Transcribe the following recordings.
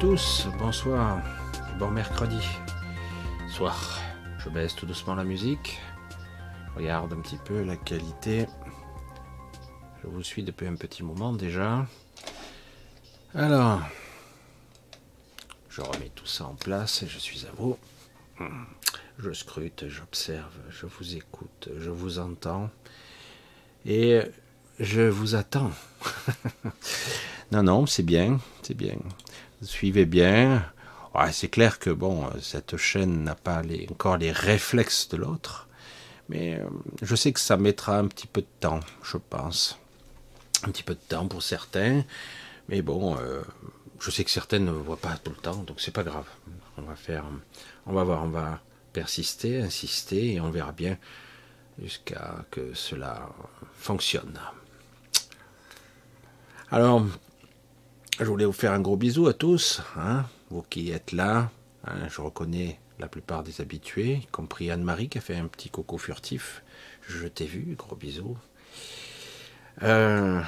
tous, bonsoir, bon mercredi soir. Je baisse tout doucement la musique, regarde un petit peu la qualité. Je vous suis depuis un petit moment déjà. Alors, je remets tout ça en place et je suis à vous. Je scrute, j'observe, je vous écoute, je vous entends et je vous attends. Non, non, c'est bien, c'est bien. Vous suivez bien. Ouais, c'est clair que bon, cette chaîne n'a pas encore les réflexes de l'autre, mais je sais que ça mettra un petit peu de temps, je pense. Un petit peu de temps pour certains, mais bon, je sais que certains ne voient pas tout le temps, donc c'est pas grave. On va persister, insister, et on verra bien jusqu'à que cela fonctionne. Alors, je voulais vous faire un gros bisou à tous, hein, vous qui êtes là, hein, je reconnais la plupart des habitués, y compris Anne-Marie qui a fait un petit coco furtif, je t'ai vu, gros bisous. Alors,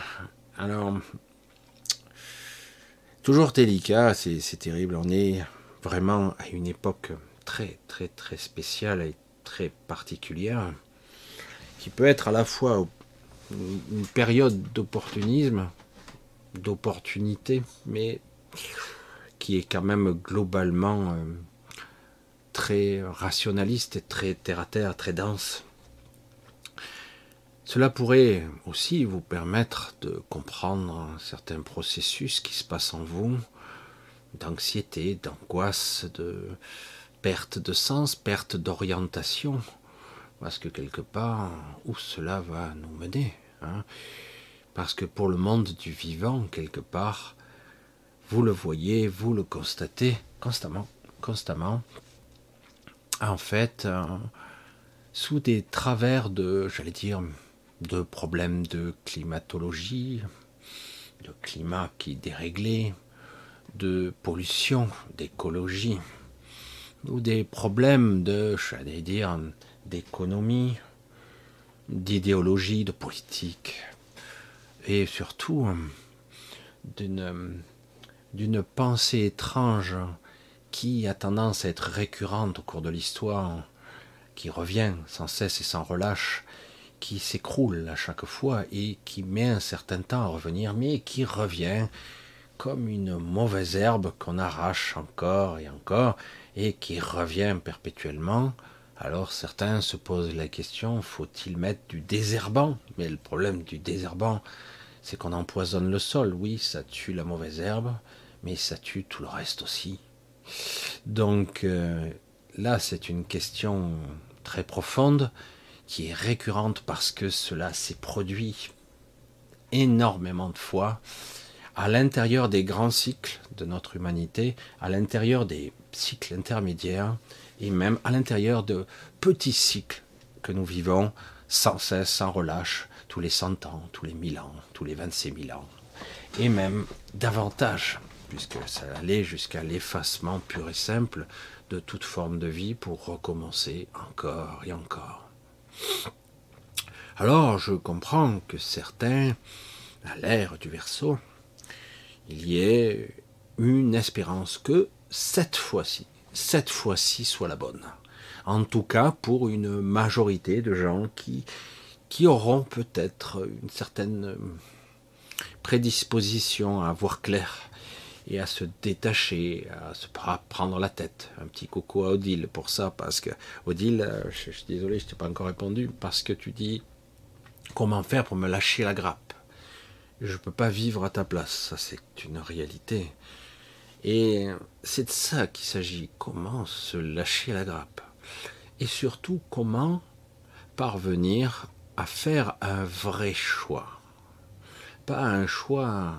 toujours délicat, c'est terrible, on est vraiment à une époque très très très spéciale et très particulière, qui peut être à la fois une période d'opportunisme, d'opportunité, mais qui est quand même globalement très rationaliste et très terre-à-terre, très dense. Cela pourrait aussi vous permettre de comprendre certains processus qui se passent en vous, d'anxiété, d'angoisse, de perte de sens, perte d'orientation, parce que quelque part, où cela va nous mener, hein ? Parce que pour le monde du vivant, quelque part, vous le voyez, vous le constatez constamment, constamment, en fait, sous des travers de, j'allais dire, de problèmes de climatologie, de climat qui est déréglé, de pollution, d'écologie, ou des problèmes de, j'allais dire, d'économie, d'idéologie, de politique, et surtout d'une pensée étrange qui a tendance à être récurrente au cours de l'histoire, qui revient sans cesse et sans relâche, qui s'écroule à chaque fois et qui met un certain temps à revenir, mais qui revient comme une mauvaise herbe qu'on arrache encore et qui revient perpétuellement. Alors certains se posent la question, faut-il mettre du désherbant? Mais le problème du désherbant, c'est qu'on empoisonne le sol. Oui, ça tue la mauvaise herbe, mais ça tue tout le reste aussi. Donc là, c'est une question très profonde, qui est récurrente parce que cela s'est produit énormément de fois, à l'intérieur des grands cycles de notre humanité, à l'intérieur des cycles intermédiaires, et même à l'intérieur de petits cycles que nous vivons sans cesse, sans relâche, tous les 100 ans, tous les 1000 ans, tous les 26 000 ans, et même davantage, puisque ça allait jusqu'à l'effacement pur et simple de toute forme de vie pour recommencer encore et encore. Alors, je comprends que certains, à l'ère du Verseau, il y ait une espérance que cette fois-ci soit la bonne. En tout cas, pour une majorité de gens qui auront peut-être une certaine prédisposition à voir clair et à se détacher, à prendre la tête. Un petit coucou à Odile pour ça, parce que, Odile, je suis désolé, je t'ai pas encore répondu, parce que tu dis comment faire pour me lâcher la grappe. Je peux pas vivre à ta place, ça c'est une réalité. Et c'est de ça qu'il s'agit, comment se lâcher la grappe. Et surtout, comment parvenir à faire un vrai choix. Pas un choix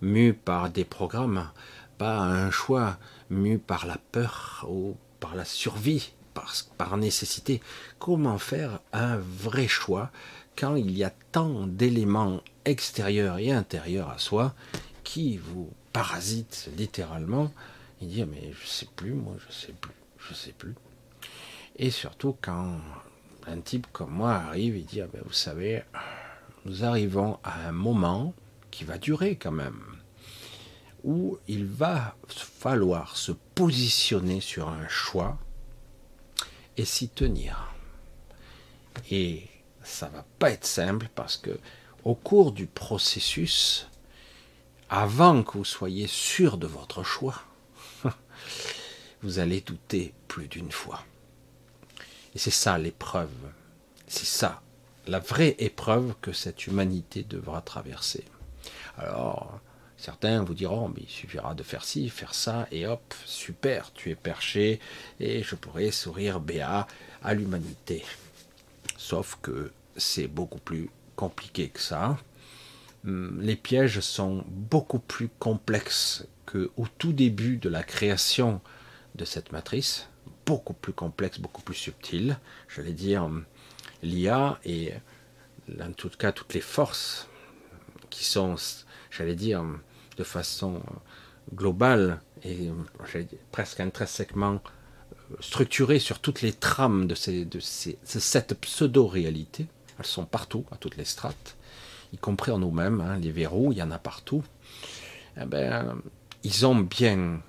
mu par des programmes, pas un choix mu par la peur ou par la survie, par nécessité. Comment faire un vrai choix quand il y a tant d'éléments extérieurs et intérieurs à soi qui vous parasite littéralement, et dire mais je sais plus. Et surtout quand un type comme moi arrive et dit ben vous savez, nous arrivons à un moment qui va durer quand même, où il va falloir se positionner sur un choix et s'y tenir. Et ça va pas être simple parce que au cours du processus, avant que vous soyez sûr de votre choix, vous allez douter plus d'une fois. Et c'est ça l'épreuve. C'est ça la vraie épreuve que cette humanité devra traverser. Alors, certains vous diront, mais il suffira de faire ci, faire ça, et hop, super, tu es perché, et je pourrai sourire béat à l'humanité. Sauf que c'est beaucoup plus compliqué que ça. Les pièges sont beaucoup plus complexes qu'au tout début de la création de cette matrice, beaucoup plus complexe, beaucoup plus subtil. J'allais dire, l'IA et en tout cas toutes les forces qui sont, j'allais dire, de façon globale et presque intrinsèquement structurées sur toutes les trames de cette pseudo-réalité. Elles sont partout, à toutes les strates, y compris en nous-mêmes, hein, les verrous, il y en a partout. Eh ben, ils ont bien,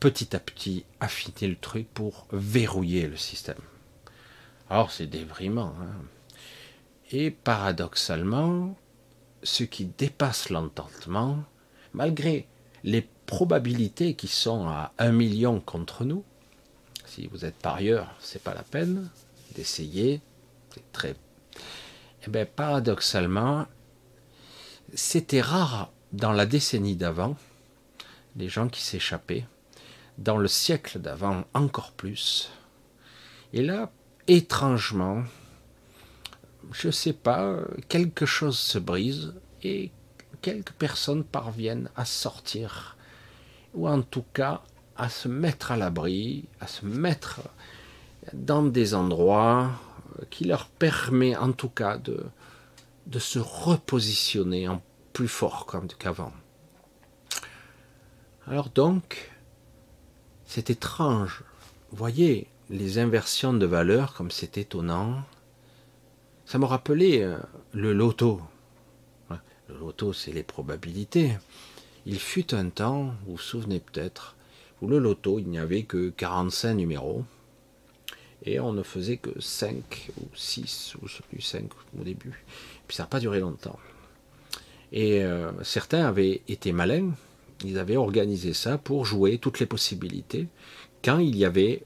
petit à petit, affiné le truc pour verrouiller le système. Alors, c'est déprimant. Hein. Et paradoxalement, ce qui dépasse l'entendement, malgré les probabilités qui sont à 1 million contre nous, si vous êtes parieur, c'est pas la peine d'essayer, c'est très... Eh bien, paradoxalement, c'était rare dans la décennie d'avant, les gens qui s'échappaient, dans le siècle d'avant encore plus. Et là, étrangement, je ne sais pas, quelque chose se brise et quelques personnes parviennent à sortir, ou en tout cas à se mettre à l'abri, à se mettre dans des endroits qui leur permet en tout cas de se repositionner en plus fort qu'avant. Alors donc, c'est étrange, vous voyez, les inversions de valeur, comme c'est étonnant. Ça me rappelait le loto. Le loto, c'est les probabilités. Il fut un temps, vous vous souvenez peut-être, où le loto, il n'y avait que 45 numéros, et on ne faisait que 5 ou 6, ou je ne sais plus, 5 au début. Puis ça n'a pas duré longtemps. Et certains avaient été malins, ils avaient organisé ça pour jouer toutes les possibilités, quand il y avait...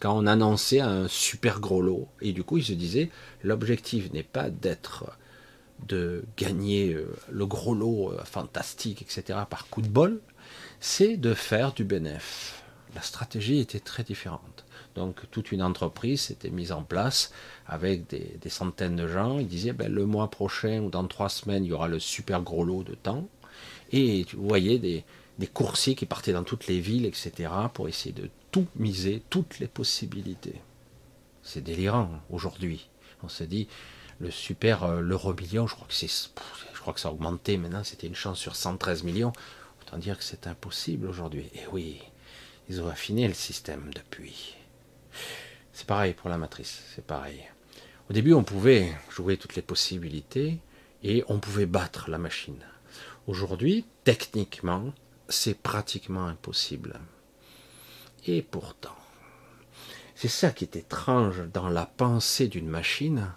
Quand on annonçait un super gros lot, et du coup ils se disaient, l'objectif n'est pas de gagner le gros lot fantastique, etc., par coup de bol, c'est de faire du bénéf. La stratégie était très différente. Donc toute une entreprise s'était mise en place avec des centaines de gens. Ils disaient, ben, le mois prochain ou dans 3 semaines, il y aura le super gros lot de temps. Et vous voyez des coursiers qui partaient dans toutes les villes, etc., pour essayer de tout miser, toutes les possibilités. C'est délirant aujourd'hui. On se dit, le super l'euro million, je crois que ça a augmenté maintenant, c'était une chance sur 113 millions. Autant dire que c'est impossible aujourd'hui. Et oui, ils ont affiné le système depuis. C'est pareil pour la matrice, c'est pareil. Au début, on pouvait jouer toutes les possibilités et on pouvait battre la machine. Aujourd'hui, techniquement, c'est pratiquement impossible. Et pourtant, c'est ça qui est étrange dans la pensée d'une machine,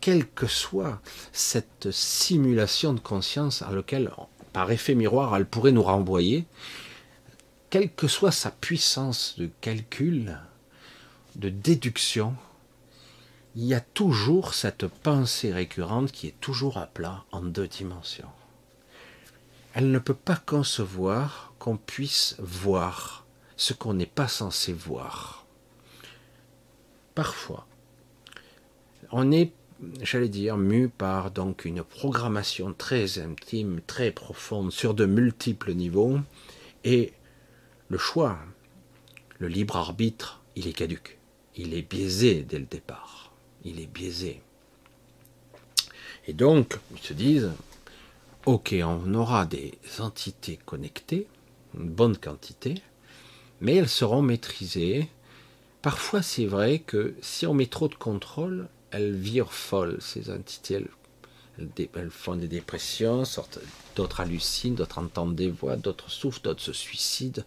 quelle que soit cette simulation de conscience à laquelle, par effet miroir, elle pourrait nous renvoyer, quelle que soit sa puissance de calcul, de déduction, il y a toujours cette pensée récurrente qui est toujours à plat en 2 dimensions. Elle ne peut pas concevoir qu'on puisse voir ce qu'on n'est pas censé voir. Parfois, on est, j'allais dire, mu par donc une programmation très intime, très profonde, sur de multiples niveaux, et le choix, le libre arbitre, il est caduc, il est biaisé dès le départ, il est biaisé. Et donc, ils se disent, ok, on aura des entités connectées, une bonne quantité, mais elles seront maîtrisées. Parfois, c'est vrai que si on met trop de contrôle, elles virent folles, ces entités. elles font des dépressions, d'autres hallucinent, d'autres entendent des voix, d'autres souffrent, d'autres se suicident,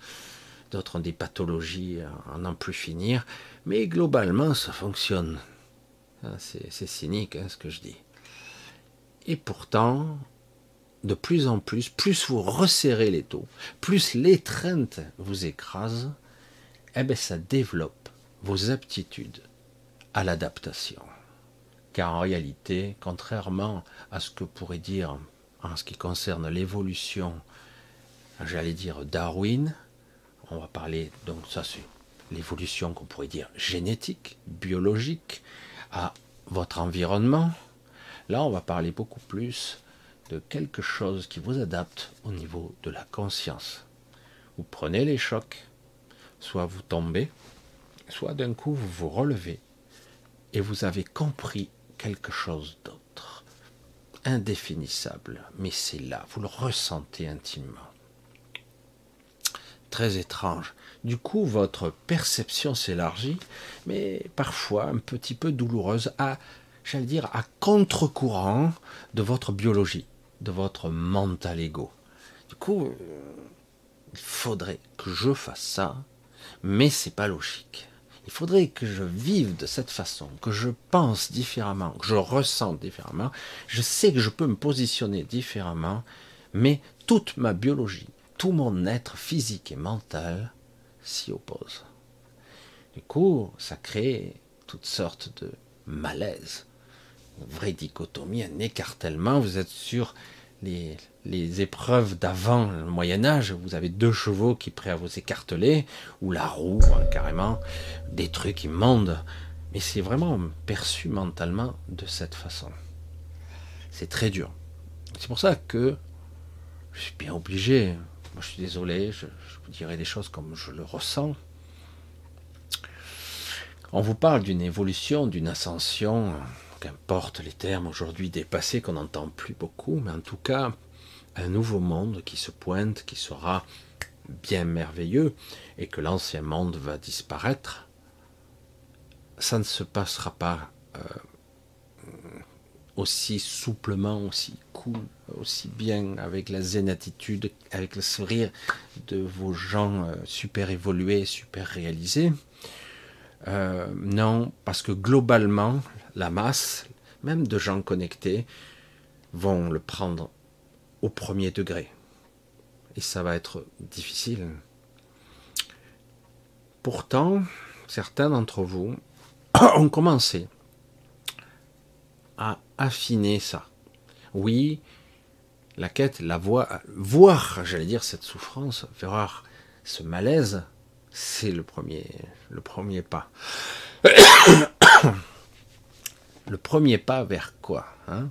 d'autres ont des pathologies à n'en plus finir, mais globalement ça fonctionne. C'est cynique hein, ce que je dis. Et pourtant, de plus en plus vous resserrez les taux, plus l'étreinte vous écrase, eh bien ça développe vos aptitudes à l'adaptation. Car en réalité, contrairement à ce que pourrait dire, en ce qui concerne l'évolution, j'allais dire Darwin, on va parler, donc ça c'est l'évolution qu'on pourrait dire génétique, biologique, à votre environnement. Là, on va parler beaucoup plus de quelque chose qui vous adapte au niveau de la conscience. Vous prenez les chocs, soit vous tombez, soit d'un coup vous vous relevez et vous avez compris quelque chose d'autre, indéfinissable, mais c'est là, vous le ressentez intimement. Très étrange. Du coup, votre perception s'élargit, mais parfois un petit peu douloureuse à, j'allais dire, à contre-courant de votre biologie, de votre mental ego. Du coup, il faudrait que je fasse ça, mais c'est pas logique. Il faudrait que je vive de cette façon, que je pense différemment, que je ressens différemment. Je sais que je peux me positionner différemment, mais toute ma biologie, tout mon être physique et mental s'y oppose. Du coup, ça crée toutes sortes de malaises. Une vraie dichotomie, un écartèlement. Vous êtes sur les épreuves d'avant le Moyen-Âge, vous avez deux chevaux qui sont prêts à vous écarteler, ou la roue, hein, carrément, des trucs immondes. Mais c'est vraiment perçu mentalement de cette façon. C'est très dur. C'est pour ça que je suis bien obligé. Moi, je suis désolé, je vous dirai des choses comme je le ressens. On vous parle d'une évolution, d'une ascension, qu'importe les termes aujourd'hui dépassés qu'on n'entend plus beaucoup, mais en tout cas, un nouveau monde qui se pointe, qui sera bien merveilleux, et que l'ancien monde va disparaître. Ça ne se passera pas aussi souplement, aussi cool, aussi bien, avec la zen attitude, avec le sourire de vos gens super évolués, super réalisés. Non, parce que globalement, la masse, même de gens connectés, vont le prendre au premier degré. Et ça va être difficile. Pourtant, certains d'entre vous ont commencé à affiner ça. Oui, la quête, la voie, voir, j'allais dire, cette souffrance, voir ce malaise, c'est le premier pas. Le premier pas vers quoi hein?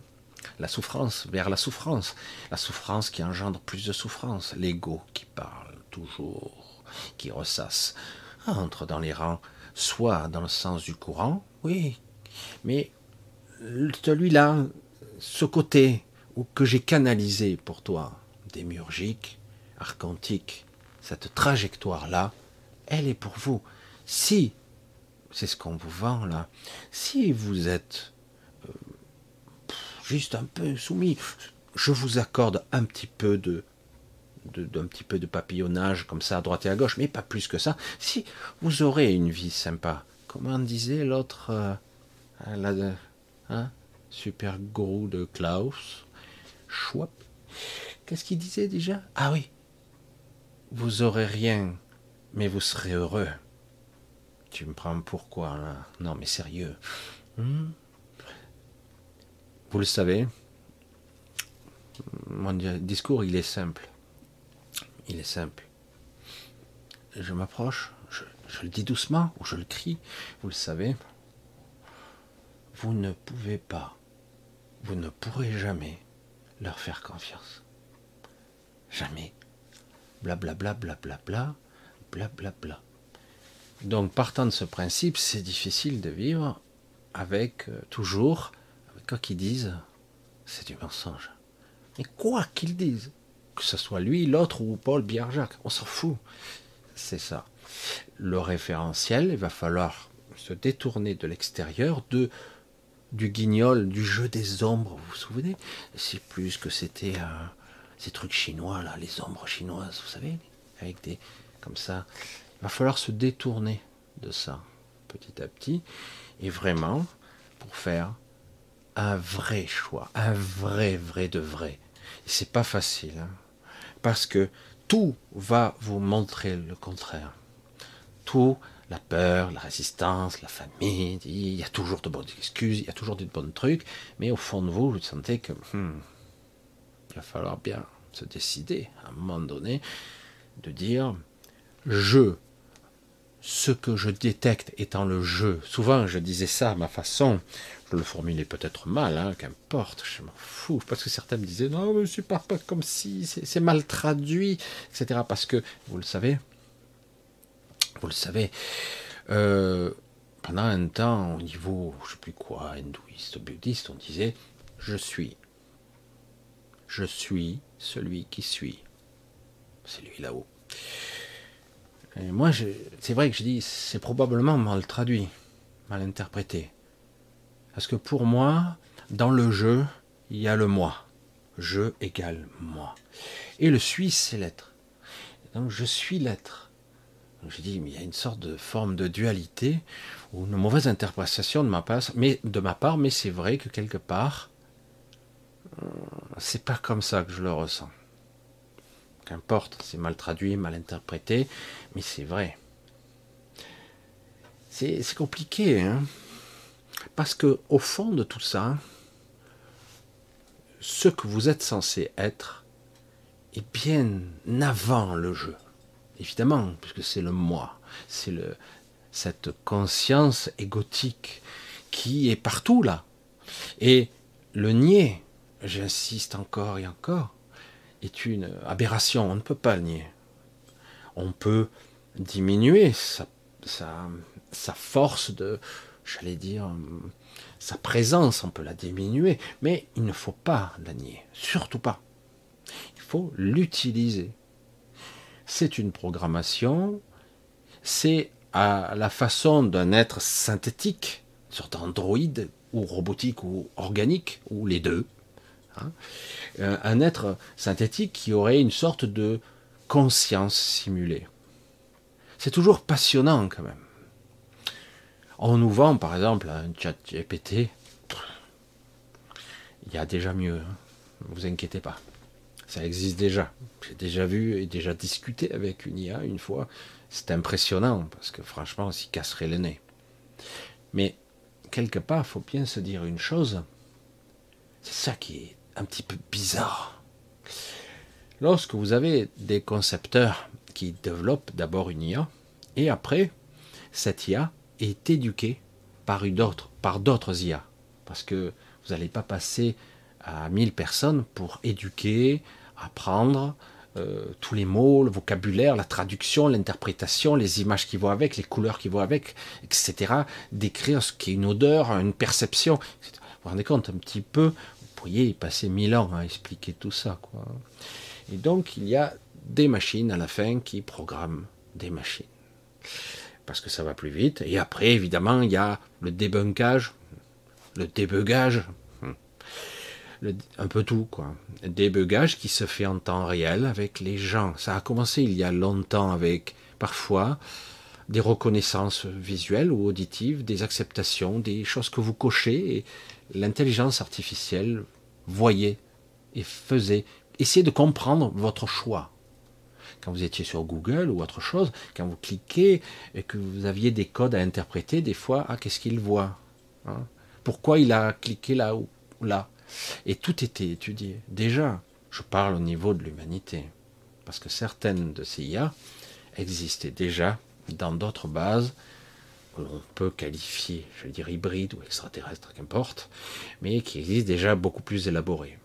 La souffrance, vers la souffrance qui engendre plus de souffrance, l'ego qui parle toujours, qui ressasse, entre dans les rangs, soit dans le sens du courant, oui, mais celui-là, ce côté que j'ai canalisé pour toi, démiurgique, archontique, cette trajectoire-là, elle est pour vous. Si, c'est ce qu'on vous vend là, si vous êtes juste un peu soumis, je vous accorde un petit peu de papillonnage comme ça à droite et à gauche, mais pas plus que ça. Si vous aurez une vie sympa, comment disait l'autre, super gourou de Klaus Schwab, qu'est-ce qu'il disait déjà? Ah oui, vous aurez rien, mais vous serez heureux. Tu me prends pourquoi là? Non mais sérieux. Vous le savez, mon discours il est simple. Il est simple. Je m'approche, je le dis doucement, ou je le crie, vous le savez. Vous ne pouvez pas, vous ne pourrez jamais leur faire confiance. Jamais. Blablabla, blablabla, blablabla. Bla, bla, bla. Donc partant de ce principe, c'est difficile de vivre avec toujours, avec quoi qu'ils disent, c'est du mensonge. Et quoi qu'ils disent, que ce soit lui, l'autre ou Paul Bierjak, on s'en fout. C'est ça. Le référentiel, il va falloir se détourner de l'extérieur, du Guignol, du Jeu des ombres, vous vous souvenez? C'est plus que c'était ces trucs chinois, là, les ombres chinoises, vous savez, avec des... comme ça. Il va falloir se détourner de ça, petit à petit, et vraiment, pour faire un vrai choix, un vrai de vrai. Et c'est pas facile, hein, parce que tout va vous montrer le contraire. Tout, la peur, la résistance, la famille, il y a toujours de bonnes excuses, il y a toujours de bons trucs, mais au fond de vous, vous sentez que il va falloir bien se décider, à un moment donné, de dire, ce que je détecte étant le jeu. Souvent, je disais ça à ma façon, je le formulais peut-être mal, hein, qu'importe, je m'en fous, parce que certains me disaient, non, mais c'est pas comme si, c'est mal traduit, etc. Parce que, vous le savez, pendant un temps, au niveau, je sais plus quoi, hindouiste, bouddhiste, on disait, je suis celui qui suis. C'est lui là-haut. Et moi, c'est vrai que je dis, c'est probablement mal traduit, mal interprété. Parce que pour moi, dans le jeu, il y a le moi. Je égale moi. Et le suis, c'est l'être. Donc je suis l'être. Donc je dis, mais il y a une sorte de forme de dualité, ou une mauvaise interprétation de ma part, mais c'est vrai que quelque part, c'est pas comme ça que je le ressens. Qu'importe, c'est mal traduit, mal interprété, mais c'est vrai. C'est compliqué, hein, parce que au fond de tout ça, ce que vous êtes censé être est bien avant le jeu, évidemment, puisque c'est le moi, c'est cette conscience égotique qui est partout là, et le nier, j'insiste encore et encore, est une aberration, on ne peut pas le nier. On peut diminuer sa force de, j'allais dire, sa présence, on peut la diminuer, mais il ne faut pas la nier, surtout pas. Il faut l'utiliser. C'est une programmation, c'est à la façon d'un être synthétique, une sorte d'androïde, ou robotique, ou organique, ou les deux. Hein, un être synthétique qui aurait une sorte de conscience simulée. C'est toujours passionnant quand même. On nous vend par exemple un chat GPT, il y a déjà mieux, hein. Ne vous inquiétez pas, ça existe déjà. J'ai déjà vu et déjà discuté avec une IA une fois, c'est impressionnant parce que franchement on s'y casserait le nez. Mais quelque part il faut bien se dire une chose, c'est ça qui est un petit peu bizarre. Lorsque vous avez des concepteurs qui développent d'abord une IA, et après, cette IA est éduquée par d'autres IA. Parce que vous n'allez pas passer à 1000 personnes pour éduquer, apprendre tous les mots, le vocabulaire, la traduction, l'interprétation, les images qui vont avec, les couleurs qui vont avec, etc. Décrire ce qu'est une odeur, une perception, etc. Vous vous rendez compte un petit peu, vous pourriez y passer 1000 ans à expliquer tout ça, quoi. Et donc il y a des machines à la fin qui programment des machines. Parce que ça va plus vite. Et après, évidemment, il y a le débunkage, le débugage, un peu tout, quoi. Le débugage qui se fait en temps réel avec les gens. Ça a commencé il y a longtemps avec parfois des reconnaissances visuelles ou auditives, des acceptations, des choses que vous cochez. Et l'intelligence artificielle voyait et faisait, essayez de comprendre votre choix. Quand vous étiez sur Google ou autre chose, quand vous cliquez et que vous aviez des codes à interpréter, des fois, ah, qu'est-ce qu'il voit, hein? Pourquoi il a cliqué là ou là? Et tout était étudié. Déjà, je parle au niveau de l'humanité, parce que certaines de ces IA existaient déjà dans d'autres bases, que l'on peut qualifier, je veux dire, hybride ou extraterrestre, qu'importe, mais qui existe déjà beaucoup plus élaboré.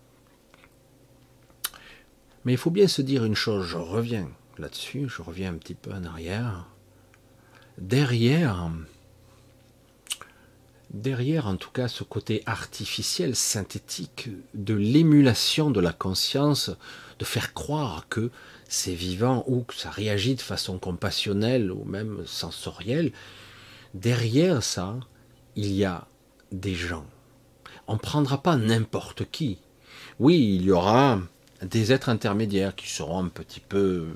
Mais il faut bien se dire une chose, je reviens là-dessus, je reviens un petit peu en arrière. Derrière en tout cas ce côté artificiel, synthétique, de l'émulation de la conscience, de faire croire que c'est vivant ou que ça réagit de façon compassionnelle ou même sensorielle, derrière ça, il y a des gens, on ne prendra pas n'importe qui. Oui, il y aura des êtres intermédiaires qui seront un petit peu,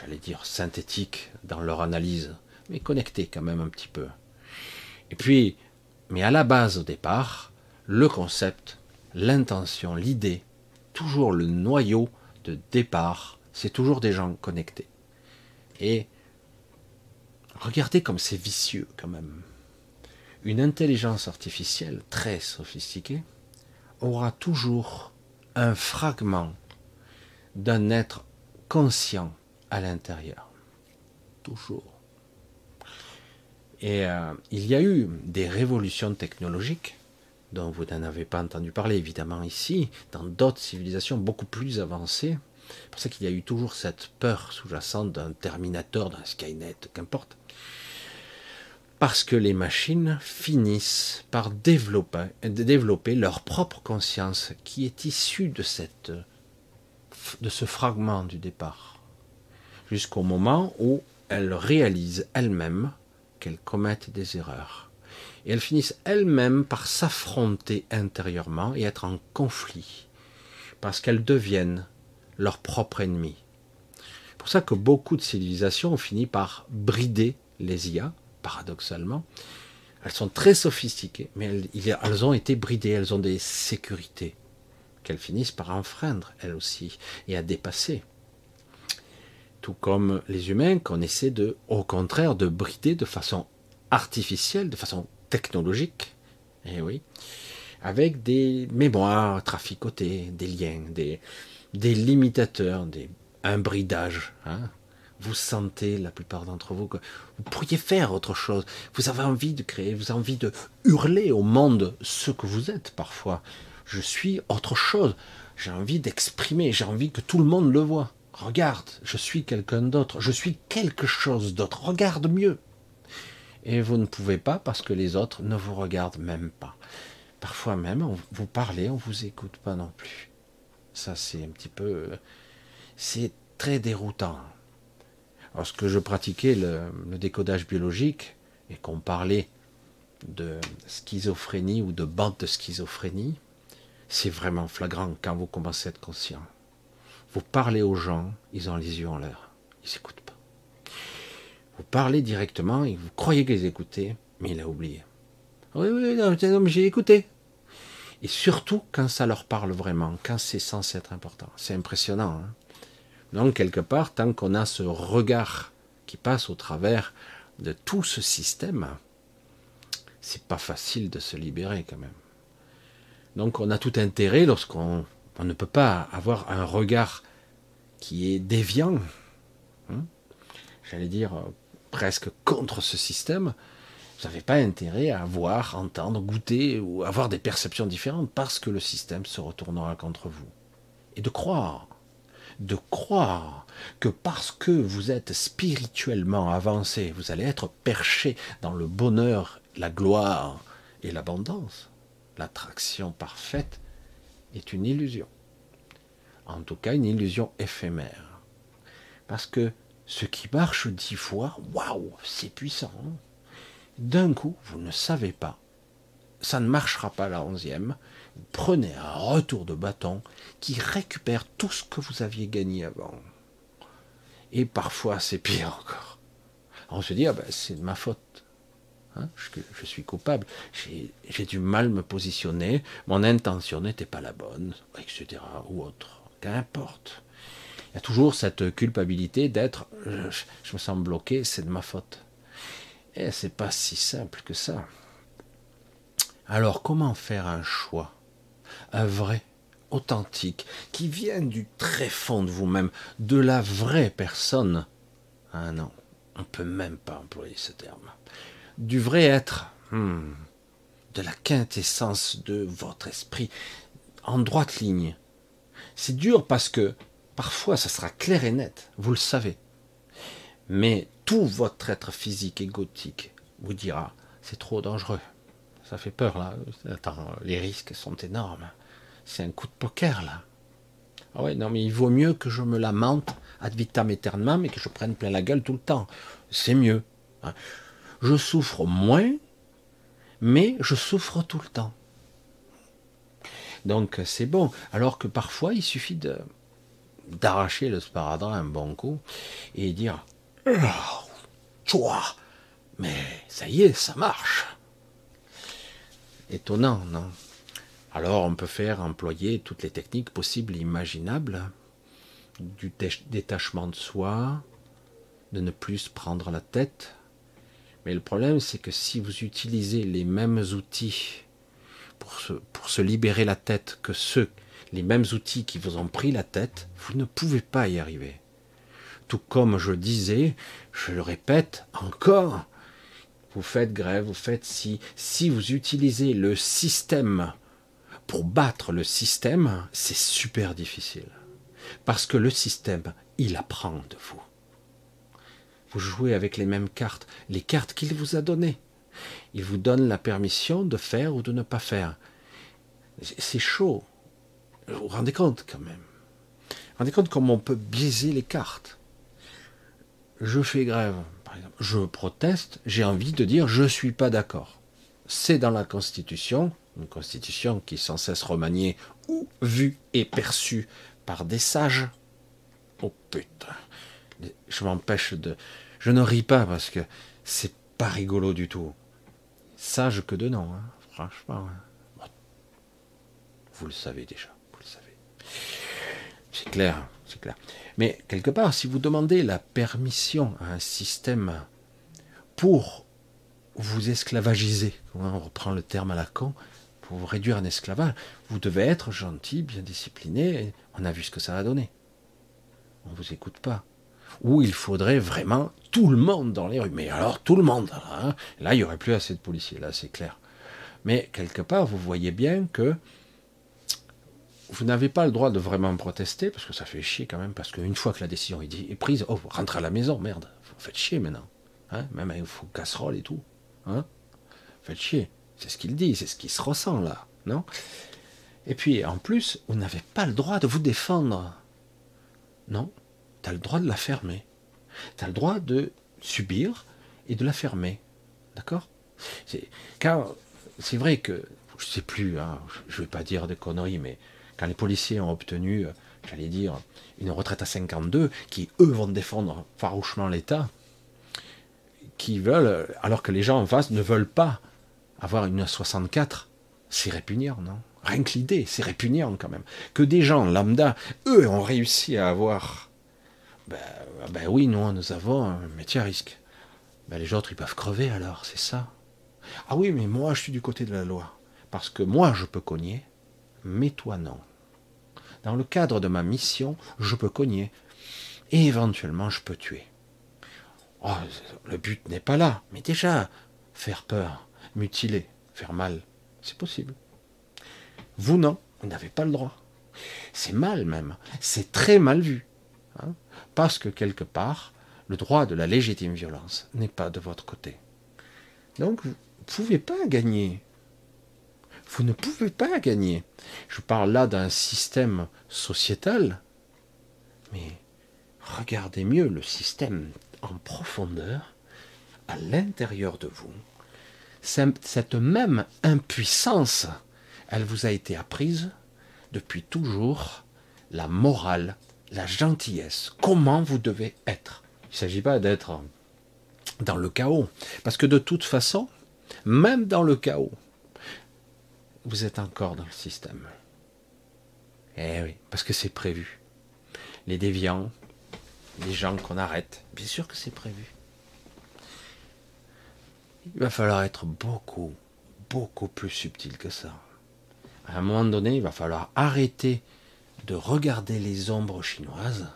j'allais dire, synthétiques dans leur analyse, mais connectés quand même un petit peu. Et puis, mais à la base, au départ, le concept, l'intention, l'idée, toujours le noyau de départ, c'est toujours des gens connectés. Et regardez comme c'est vicieux quand même. Une intelligence artificielle très sophistiquée aura toujours un fragment d'un être conscient à l'intérieur. Toujours. Et il y a eu des révolutions technologiques dont vous n'en avez pas entendu parler, évidemment, ici, dans d'autres civilisations beaucoup plus avancées. C'est pour ça qu'il y a eu toujours cette peur sous-jacente d'un Terminator, d'un Skynet, qu'importe. Parce que les machines finissent par développer leur propre conscience qui est issue de ce fragment du départ. Jusqu'au moment où elles réalisent elles-mêmes qu'elles commettent des erreurs. Et elles finissent elles-mêmes par s'affronter intérieurement et être en conflit, parce qu'elles deviennent leur propre ennemi. C'est pour ça que beaucoup de civilisations ont fini par brider les IA, paradoxalement. Elles sont très sophistiquées, mais elles ont été bridées, elles ont des sécurités qu'elles finissent par enfreindre, elles aussi, et à dépasser. Tout comme les humains qu'on essaie de, au contraire, de brider de façon artificielle, de façon technologique, eh oui, avec des mémoires traficotées, des liens, des limitateurs, un bridage. Hein. Vous sentez, la plupart d'entre vous, que vous pourriez faire autre chose. Vous avez envie de créer, vous avez envie de hurler au monde ce que vous êtes parfois. Je suis autre chose. J'ai envie d'exprimer, j'ai envie que tout le monde le voit. Regarde, je suis quelqu'un d'autre, je suis quelque chose d'autre. Regarde mieux. Et vous ne pouvez pas parce que les autres ne vous regardent même pas. Parfois même, on vous parlez, on ne vous écoute pas non plus. Ça, c'est un petit peu... C'est très déroutant. Lorsque je pratiquais le décodage biologique et qu'on parlait de schizophrénie ou de bande de schizophrénie, c'est vraiment flagrant quand vous commencez à être conscient. Vous parlez aux gens, ils ont les yeux en l'air. Ils ne s'écoutent pas. Vous parlez directement et vous croyez qu'ils écoutaient, mais il a oublié. Oui, non, mais j'ai écouté. Et surtout quand ça leur parle vraiment, quand c'est censé être important. C'est impressionnant. Hein, donc, quelque part, tant qu'on a ce regard qui passe au travers de tout ce système, c'est pas facile de se libérer quand même. Donc, on a tout intérêt lorsqu'on ne peut pas avoir un regard qui est déviant, hein, j'allais dire, presque contre ce système, vous n'avez pas intérêt à voir, entendre, goûter ou avoir des perceptions différentes parce que le système se retournera contre vous. Et de croire que parce que vous êtes spirituellement avancé, vous allez être perché dans le bonheur, la gloire et l'abondance, l'attraction parfaite est une illusion. En tout cas, une illusion éphémère. Parce que ce qui marche 10 fois, waouh, c'est puissant. D'un coup, vous ne savez pas, ça ne marchera pas la 11e, vous prenez un retour de bâton qui récupère tout ce que vous aviez gagné avant. Et parfois, c'est pire encore. On se dit, ah ben, c'est de ma faute, hein, je suis coupable, j'ai du mal à me positionner, mon intention n'était pas la bonne, etc. ou autre, qu'importe. Il y a toujours cette culpabilité d'être, je me sens bloqué, c'est de ma faute. Et c'est pas si simple que ça. Alors comment faire un choix, un vrai, authentique, qui vient du très fond de vous-même, de la vraie personne? Ah non, on ne peut même pas employer ce terme. Du vrai être, de la quintessence de votre esprit, en droite ligne. C'est dur parce que parfois, ça sera clair et net, vous le savez. Mais tout votre être physique et égotique vous dira, c'est trop dangereux. Ça fait peur, là. Attends, les risques sont énormes. C'est un coup de poker, là. Ah ouais, non, mais il vaut mieux que je me lamente ad vitam aeternam et que je prenne plein la gueule tout le temps. C'est mieux. Je souffre moins, mais je souffre tout le temps. Donc c'est bon. Alors que parfois, il suffit d'arracher le sparadrap un bon coup et dire oh, mais ça y est, ça marche. Étonnant, non? Alors on peut faire employer toutes les techniques possibles et imaginables, du détachement de soi, de ne plus se prendre la tête. Mais le problème, c'est que si vous utilisez les mêmes outils pour se libérer la tête que les mêmes outils qui vous ont pris la tête, vous ne pouvez pas y arriver. Tout comme je disais, je le répète encore, vous faites grève, vous faites si vous utilisez le système pour battre le système, c'est super difficile. Parce que le système, il apprend de vous. Vous jouez avec les mêmes cartes, les cartes qu'il vous a données. Il vous donne la permission de faire ou de ne pas faire. C'est chaud. Vous vous rendez compte quand même. Vous vous rendez compte comment on peut biaiser les cartes. Je fais grève, par exemple. Je proteste, j'ai envie de dire je ne suis pas d'accord. C'est dans la Constitution, une Constitution qui est sans cesse remaniée ou vue et perçue par des sages. Oh putain, je m'empêche de... Je ne ris pas parce que c'est pas rigolo du tout. Sage que de nom, hein, franchement. Bon. Vous le savez déjà, vous le savez. C'est clair, c'est clair. Mais quelque part, si vous demandez la permission à un système pour vous esclavagiser, on reprend le terme à la con, pour vous réduire en esclavage, vous devez être gentil, bien discipliné, et on a vu ce que ça a donné. On ne vous écoute pas. Ou il faudrait vraiment tout le monde dans les rues. Mais alors tout le monde, hein. Là il n'y aurait plus assez de policiers, là c'est clair. Mais quelque part, vous voyez bien que vous n'avez pas le droit de vraiment protester, parce que ça fait chier quand même, parce qu'une fois que la décision est prise, oh, vous rentrez à la maison, merde, vous faites chier maintenant. Hein, même avec vos casseroles et tout. Hein, faites chier. C'est ce qu'il dit, c'est ce qui se ressent là, non? Et puis en plus, vous n'avez pas le droit de vous défendre. Non, tu as le droit de la fermer. Tu as le droit de subir et de la fermer. D'accord? Car c'est vrai que, je ne sais plus, hein, je ne vais pas dire de conneries, mais quand les policiers ont obtenu, j'allais dire, une retraite à 52, qui eux vont défendre farouchement l'État, qui veulent, alors que les gens en face ne veulent pas avoir une 64, c'est répugnant, non? Rien que l'idée, c'est répugnant quand même. Que des gens lambda, eux, ont réussi à avoir... Ben oui, nous avons un métier à risque. Ben les autres, ils peuvent crever alors, c'est ça. Ah oui, mais moi, je suis du côté de la loi. Parce que moi, je peux cogner, mais toi, non. Dans le cadre de ma mission, je peux cogner. Et éventuellement, je peux tuer. Oh, le but n'est pas là. Mais déjà, faire peur, mutiler, faire mal, c'est possible. Vous, non, vous n'avez pas le droit. C'est mal même. C'est très mal vu. Hein, parce que quelque part, le droit de la légitime violence n'est pas de votre côté. Donc, vous ne pouvez pas gagner. Vous ne pouvez pas gagner. Je parle là d'un système sociétal, mais regardez mieux le système en profondeur, à l'intérieur de vous. Cette même impuissance, elle vous a été apprise depuis toujours, la morale, la gentillesse, comment vous devez être. Il ne s'agit pas d'être dans le chaos, parce que de toute façon, même dans le chaos, vous êtes encore dans le système. Eh oui, parce que c'est prévu. Les déviants, les gens qu'on arrête, bien sûr que c'est prévu. Il va falloir être beaucoup, beaucoup plus subtil que ça. À un moment donné, il va falloir arrêter de regarder les ombres chinoises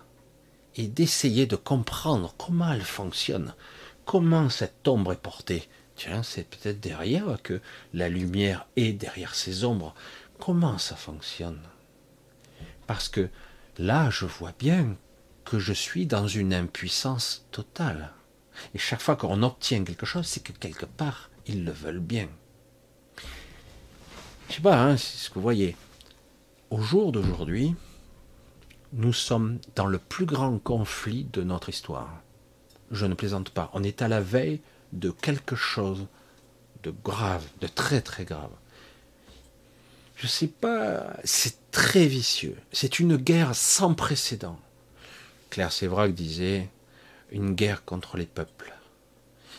et d'essayer de comprendre comment elles fonctionnent, comment cette ombre est portée. Tiens, c'est peut-être derrière que la lumière est derrière ces ombres. Comment ça fonctionne? Parce que là, je vois bien que je suis dans une impuissance totale. Et chaque fois qu'on obtient quelque chose, c'est que quelque part, ils le veulent bien. Je sais pas, hein, c'est ce que vous voyez. Au jour d'aujourd'hui, nous sommes dans le plus grand conflit de notre histoire. Je ne plaisante pas. On est à la veille de quelque chose de grave, de très très grave. je sais pas, c'est très vicieux, c'est une guerre sans précédent. Claire Sévrac disait une guerre contre les peuples.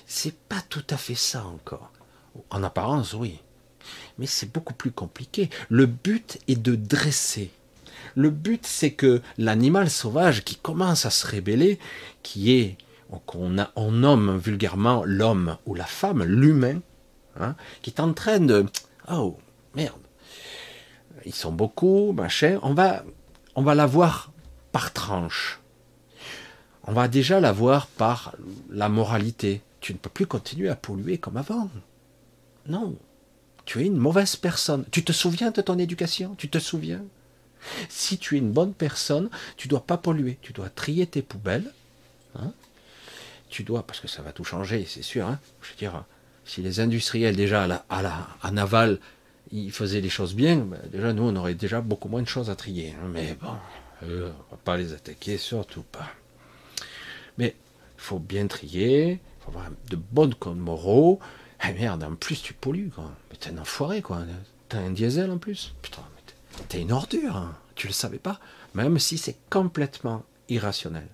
C'est pas tout à fait ça encore. En apparence, oui. Mais c'est beaucoup plus compliqué. Le but est de dresser. Le but, c'est que l'animal sauvage qui commence à se rébeller, qui est, qu'on nomme vulgairement l'homme ou la femme, l'humain, hein, qui est en train de... Oh, merde. Ils sont beaucoup, machin. On va la voir par tranche. On va déjà la voir par la moralité. Tu ne peux plus continuer à polluer comme avant. Non, tu es une mauvaise personne. Tu te souviens de ton éducation? Tu te souviens? Si tu es une bonne personne, tu ne dois pas polluer. Tu dois trier tes poubelles. Hein, tu dois, parce que ça va tout changer, c'est sûr. Hein, je veux dire, si les industriels, déjà, en aval, ils faisaient les choses bien, ben déjà, nous, on aurait déjà beaucoup moins de choses à trier. Hein, mais bon, on ne va pas les attaquer, surtout pas. Mais il faut bien trier, il faut avoir de bonnes codes moraux. Ah merde, en plus tu pollues, quoi. Mais t'es un enfoiré, quoi. T'as un diesel en plus. Putain, mais t'es une ordure, hein. Tu le savais pas. Même si c'est complètement irrationnel.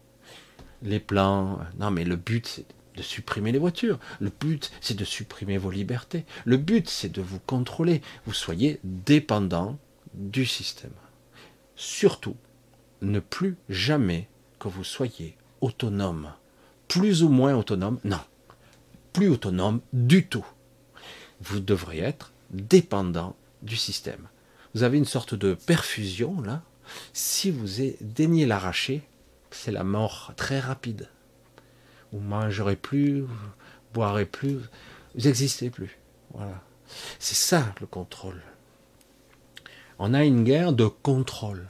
Les plans, non mais le but c'est de supprimer les voitures. Le but c'est de supprimer vos libertés. Le but c'est de vous contrôler. Vous soyez dépendant du système. Surtout, ne plus jamais que vous soyez autonome. Plus ou moins autonome, non. Plus autonome du tout. Vous devrez être dépendant du système. Vous avez une sorte de perfusion, là. Si vous daignez l'arracher, c'est la mort très rapide. Vous ne mangerez plus, vous ne boirez plus, vous n'existez plus. Voilà. C'est ça, le contrôle. On a une guerre de contrôle.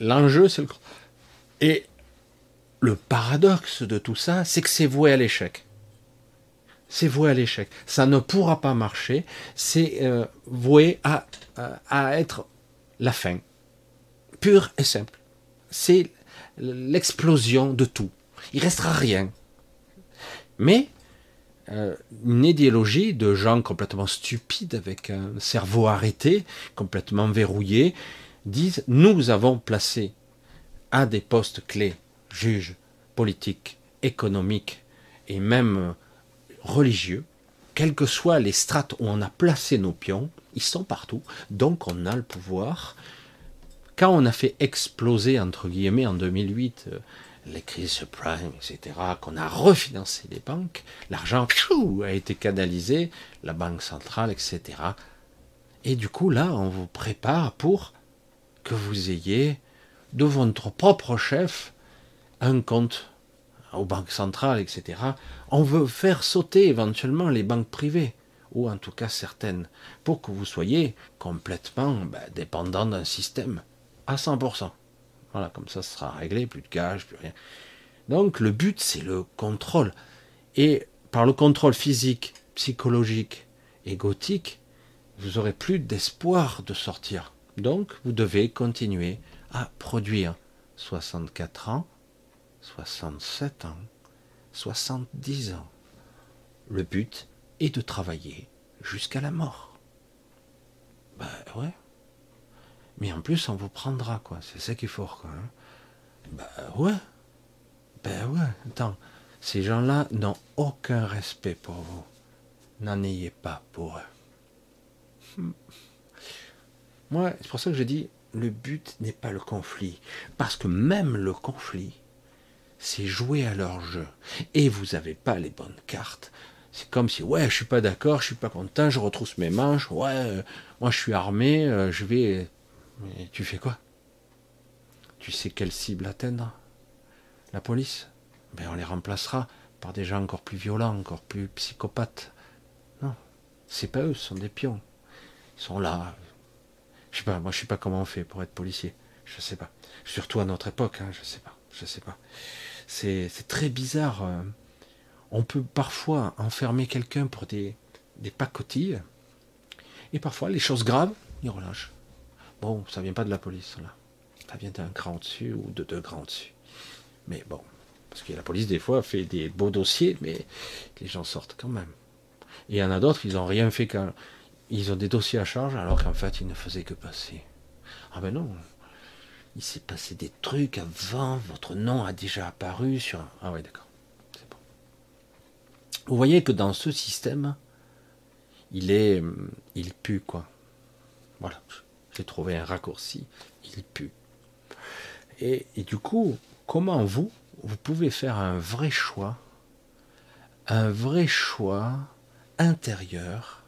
L'enjeu, c'est le contrôle. Et le paradoxe de tout ça, c'est que c'est voué à l'échec. C'est voué à l'échec. Ça ne pourra pas marcher. C'est voué à être la fin. Pure et simple. C'est l'explosion de tout. Il ne restera rien. Mais une idéologie de gens complètement stupides, avec un cerveau arrêté, complètement verrouillé, disent « Nous avons placé à des postes clés, juges, politiques, économiques et même religieux, quelles que soient les strates où on a placé nos pions, ils sont partout, donc on a le pouvoir. » Quand on a fait exploser, entre guillemets, en 2008, les crises subprimes, etc., qu'on a refinancé les banques, l'argent a été canalisé, la banque centrale, etc. Et du coup, là, on vous prépare pour que vous ayez, de votre propre chef, un compte aux banques centrales, etc. On veut faire sauter éventuellement les banques privées, ou en tout cas certaines, pour que vous soyez complètement dépendant d'un système, à 100%. Voilà, comme ça ce sera réglé, plus de cash, plus rien. Donc le but, c'est le contrôle. Et par le contrôle physique, psychologique et gothique, vous n'aurez plus d'espoir de sortir. Donc vous devez continuer à produire. 64 ans, 67 ans, 70 ans. Le but est de travailler jusqu'à la mort. Ben ouais. Mais en plus, on vous prendra, quoi. C'est ça qui est fort, quoi. Ben ouais. Ben ouais. Attends, ces gens-là n'ont aucun respect pour vous. N'en ayez pas pour eux. Moi, c'est pour ça que je dis, le but n'est pas le conflit. Parce que même le conflit, c'est jouer à leur jeu. Et vous n'avez pas les bonnes cartes. C'est comme si, ouais, je suis pas d'accord, je suis pas content, je retrousse mes manches, ouais, moi je suis armé, je vais... Mais tu fais quoi? Tu sais quelle cible atteindre? La police? Ben on les remplacera par des gens encore plus violents, encore plus psychopathes. Non, c'est pas eux, ce sont des pions. Ils sont là... Je sais pas, moi je sais pas comment on fait pour être policier. Je sais pas. Surtout à notre époque, hein, je sais pas. Je sais pas. C'est très bizarre. On peut parfois enfermer quelqu'un pour des pacotilles. Et parfois, les choses graves, ils relâchent. Bon, ça vient pas de la police, là. Ça vient d'un cran dessus ou de deux crans dessus. Mais bon, parce que la police, des fois, fait des beaux dossiers, mais les gens sortent quand même. Et il y en a d'autres, ils n'ont rien fait quand ils ont des dossiers à charge, alors qu'en fait, ils ne faisaient que passer. Ah ben non, il s'est passé des trucs avant, votre nom a déjà apparu sur... Ah oui, d'accord, c'est bon. Vous voyez que dans ce système, il pue, quoi. Voilà, j'ai trouvé un raccourci, il pue. Et du coup, comment vous pouvez faire un vrai choix intérieur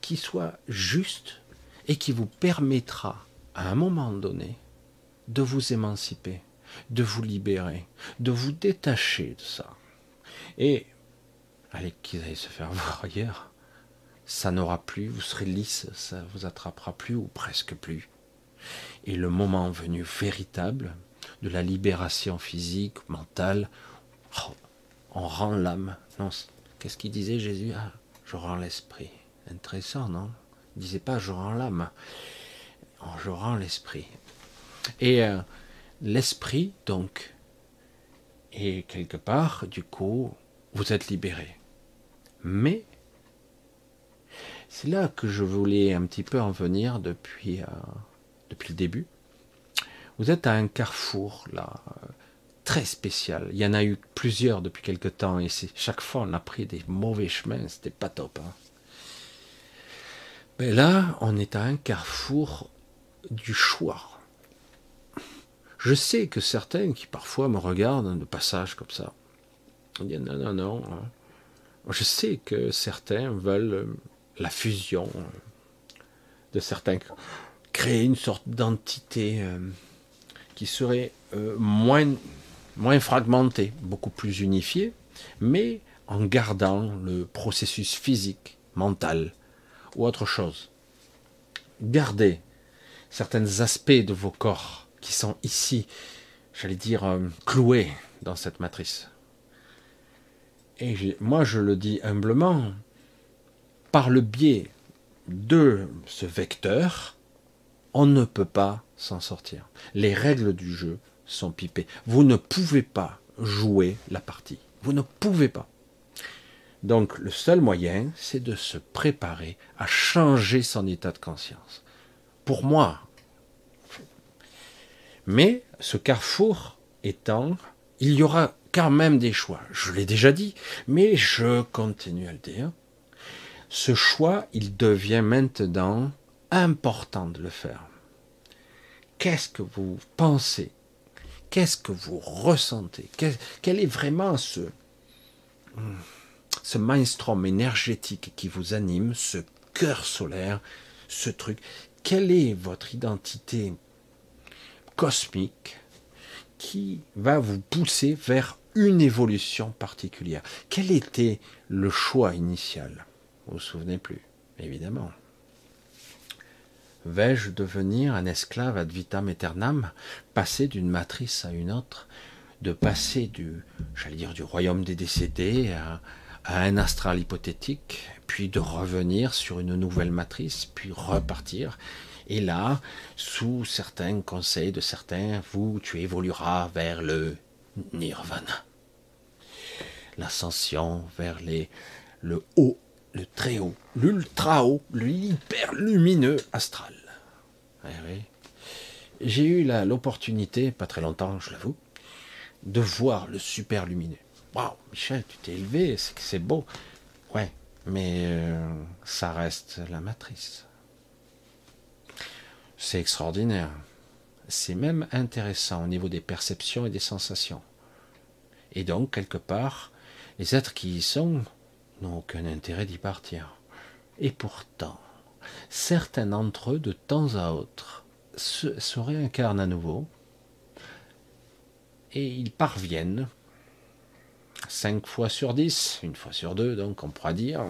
qui soit juste et qui vous permettra, à un moment donné, de vous émanciper, de vous libérer, de vous détacher de ça. Et, allez, qu'ils aillent se faire voir hier, ça n'aura plus, vous serez lisse, ça vous attrapera plus ou presque plus. Et le moment venu véritable de la libération physique, mentale, oh, on rend l'âme. Non, qu'est-ce qu'il disait Jésus? Ah, je rends l'esprit. Intéressant, non? Il ne disait pas je rends l'âme, je rends l'esprit. Et l'esprit, donc, et quelque part, du coup, vous êtes libéré. Mais, c'est là que je voulais un petit peu en venir depuis le début. Vous êtes à un carrefour, là, très spécial. Il y en a eu plusieurs depuis quelque temps, et chaque fois, on a pris des mauvais chemins, c'était pas top. Hein. Mais là, on est à un carrefour du choix. Je sais que certains qui parfois me regardent de passage comme ça, on dit non, non, non. Je sais que certains veulent la fusion de certains, créer une sorte d'entité qui serait moins fragmentée, beaucoup plus unifiée, mais en gardant le processus physique, mental ou autre chose. Gardez certains aspects de vos corps qui sont ici, j'allais dire, cloués dans cette matrice. Et moi, je le dis humblement, par le biais de ce vecteur, on ne peut pas s'en sortir. Les règles du jeu sont pipées. Vous ne pouvez pas jouer la partie. Vous ne pouvez pas. Donc, le seul moyen, c'est de se préparer à changer son état de conscience. Pour moi, mais ce carrefour étant, il y aura quand même des choix. Je l'ai déjà dit, mais je continue à le dire. Ce choix, il devient maintenant important de le faire. Qu'est-ce que vous pensez? Qu'est-ce que vous ressentez? Quel est vraiment ce maelstrom énergétique qui vous anime, ce cœur solaire, ce truc? Quelle est votre identité cosmique qui va vous pousser vers une évolution particulière? Quel était le choix initial? Vous vous souvenez plus, évidemment. Vais-je devenir un esclave ad vitam aeternam, passer d'une matrice à une autre, de passer du royaume des décédés à un astral hypothétique, puis de revenir sur une nouvelle matrice, puis repartir? Et là, sous certains conseils de certains, tu évolueras vers le nirvana. L'ascension vers le haut, le très haut, l'ultra haut, l'hyper lumineux astral. Eh oui. J'ai eu l'opportunité, pas très longtemps, je l'avoue, de voir le super lumineux. Waouh, Michel, tu t'es élevé, c'est beau. Ouais, mais ça reste la matrice. C'est extraordinaire. C'est même intéressant au niveau des perceptions et des sensations. Et donc, quelque part, les êtres qui y sont n'ont aucun intérêt d'y partir. Et pourtant, certains d'entre eux, de temps à autre, se réincarnent à nouveau et ils parviennent, 5 fois sur 10, 1 fois sur 2, donc on pourra dire,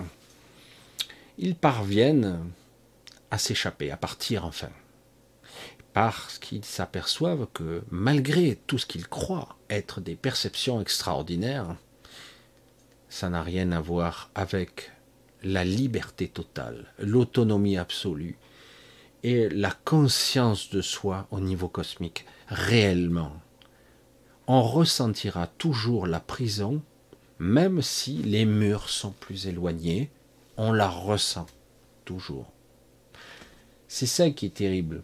ils parviennent à s'échapper, à partir enfin. Parce qu'ils s'aperçoivent que malgré tout ce qu'ils croient être des perceptions extraordinaires, ça n'a rien à voir avec la liberté totale, l'autonomie absolue et la conscience de soi au niveau cosmique, réellement. On ressentira toujours la prison, même si les murs sont plus éloignés, on la ressent toujours. C'est ça qui est terrible.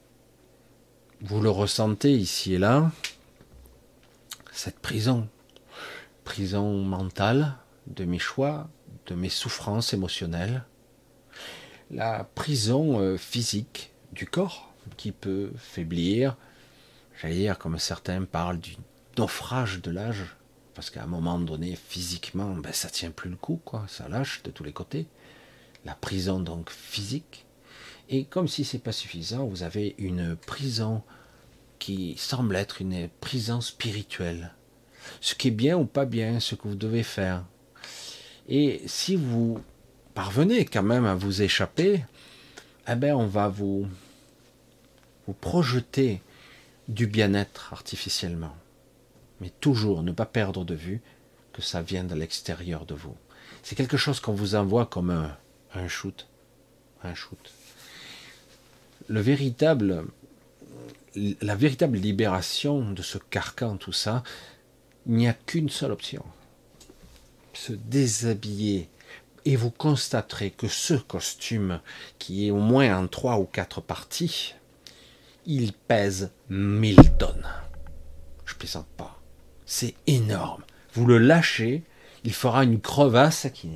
Vous le ressentez ici et là, cette prison, prison mentale de mes choix, de mes souffrances émotionnelles, la prison physique du corps qui peut faiblir, j'allais dire comme certains parlent du naufrage de l'âge, parce qu'à un moment donné, physiquement, ben, ça ne tient plus le coup, quoi, ça lâche de tous les côtés, la prison donc physique, et comme si ce n'est pas suffisant, vous avez une prison qui semble être une prison spirituelle, ce qui est bien ou pas bien, ce que vous devez faire. Et si vous parvenez quand même à vous échapper, eh ben on va vous projeter du bien-être artificiellement. Mais toujours ne pas perdre de vue que ça vient de l'extérieur de vous. C'est quelque chose qu'on vous envoie comme un shoot. Un shoot. La véritable libération de ce carcan, tout ça, il n'y a qu'une seule option. Se déshabiller, et vous constaterez que ce costume, qui est au moins en 3 ou 4 parties, il pèse 1000 tonnes. Je plaisante pas. C'est énorme. Vous le lâchez, il fera une crevasse qui...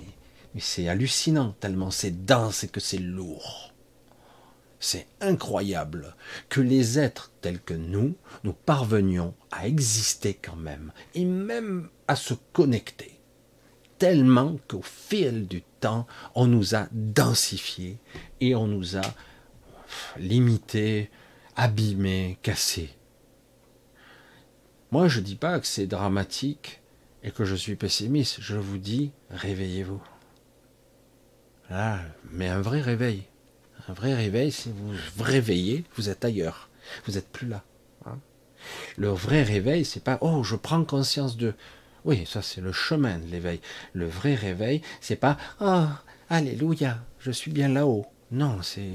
Mais c'est hallucinant, tellement c'est dense et que c'est lourd. C'est incroyable que les êtres tels que nous, nous parvenions à exister quand même, et même à se connecter. Tellement qu'au fil du temps, on nous a densifiés et on nous a limités, abîmés, cassés. Moi, je ne dis pas que c'est dramatique et que je suis pessimiste. Je vous dis, réveillez-vous. Ah, mais un vrai réveil. Un vrai réveil, si vous vous réveillez, vous êtes ailleurs. Vous n'êtes plus là. Hein? Le vrai réveil, c'est pas « Oh, je prends conscience de... » Oui, ça c'est le chemin de l'éveil. Le vrai réveil, c'est pas « Ah, alléluia, je suis bien là-haut ». Non, c'est...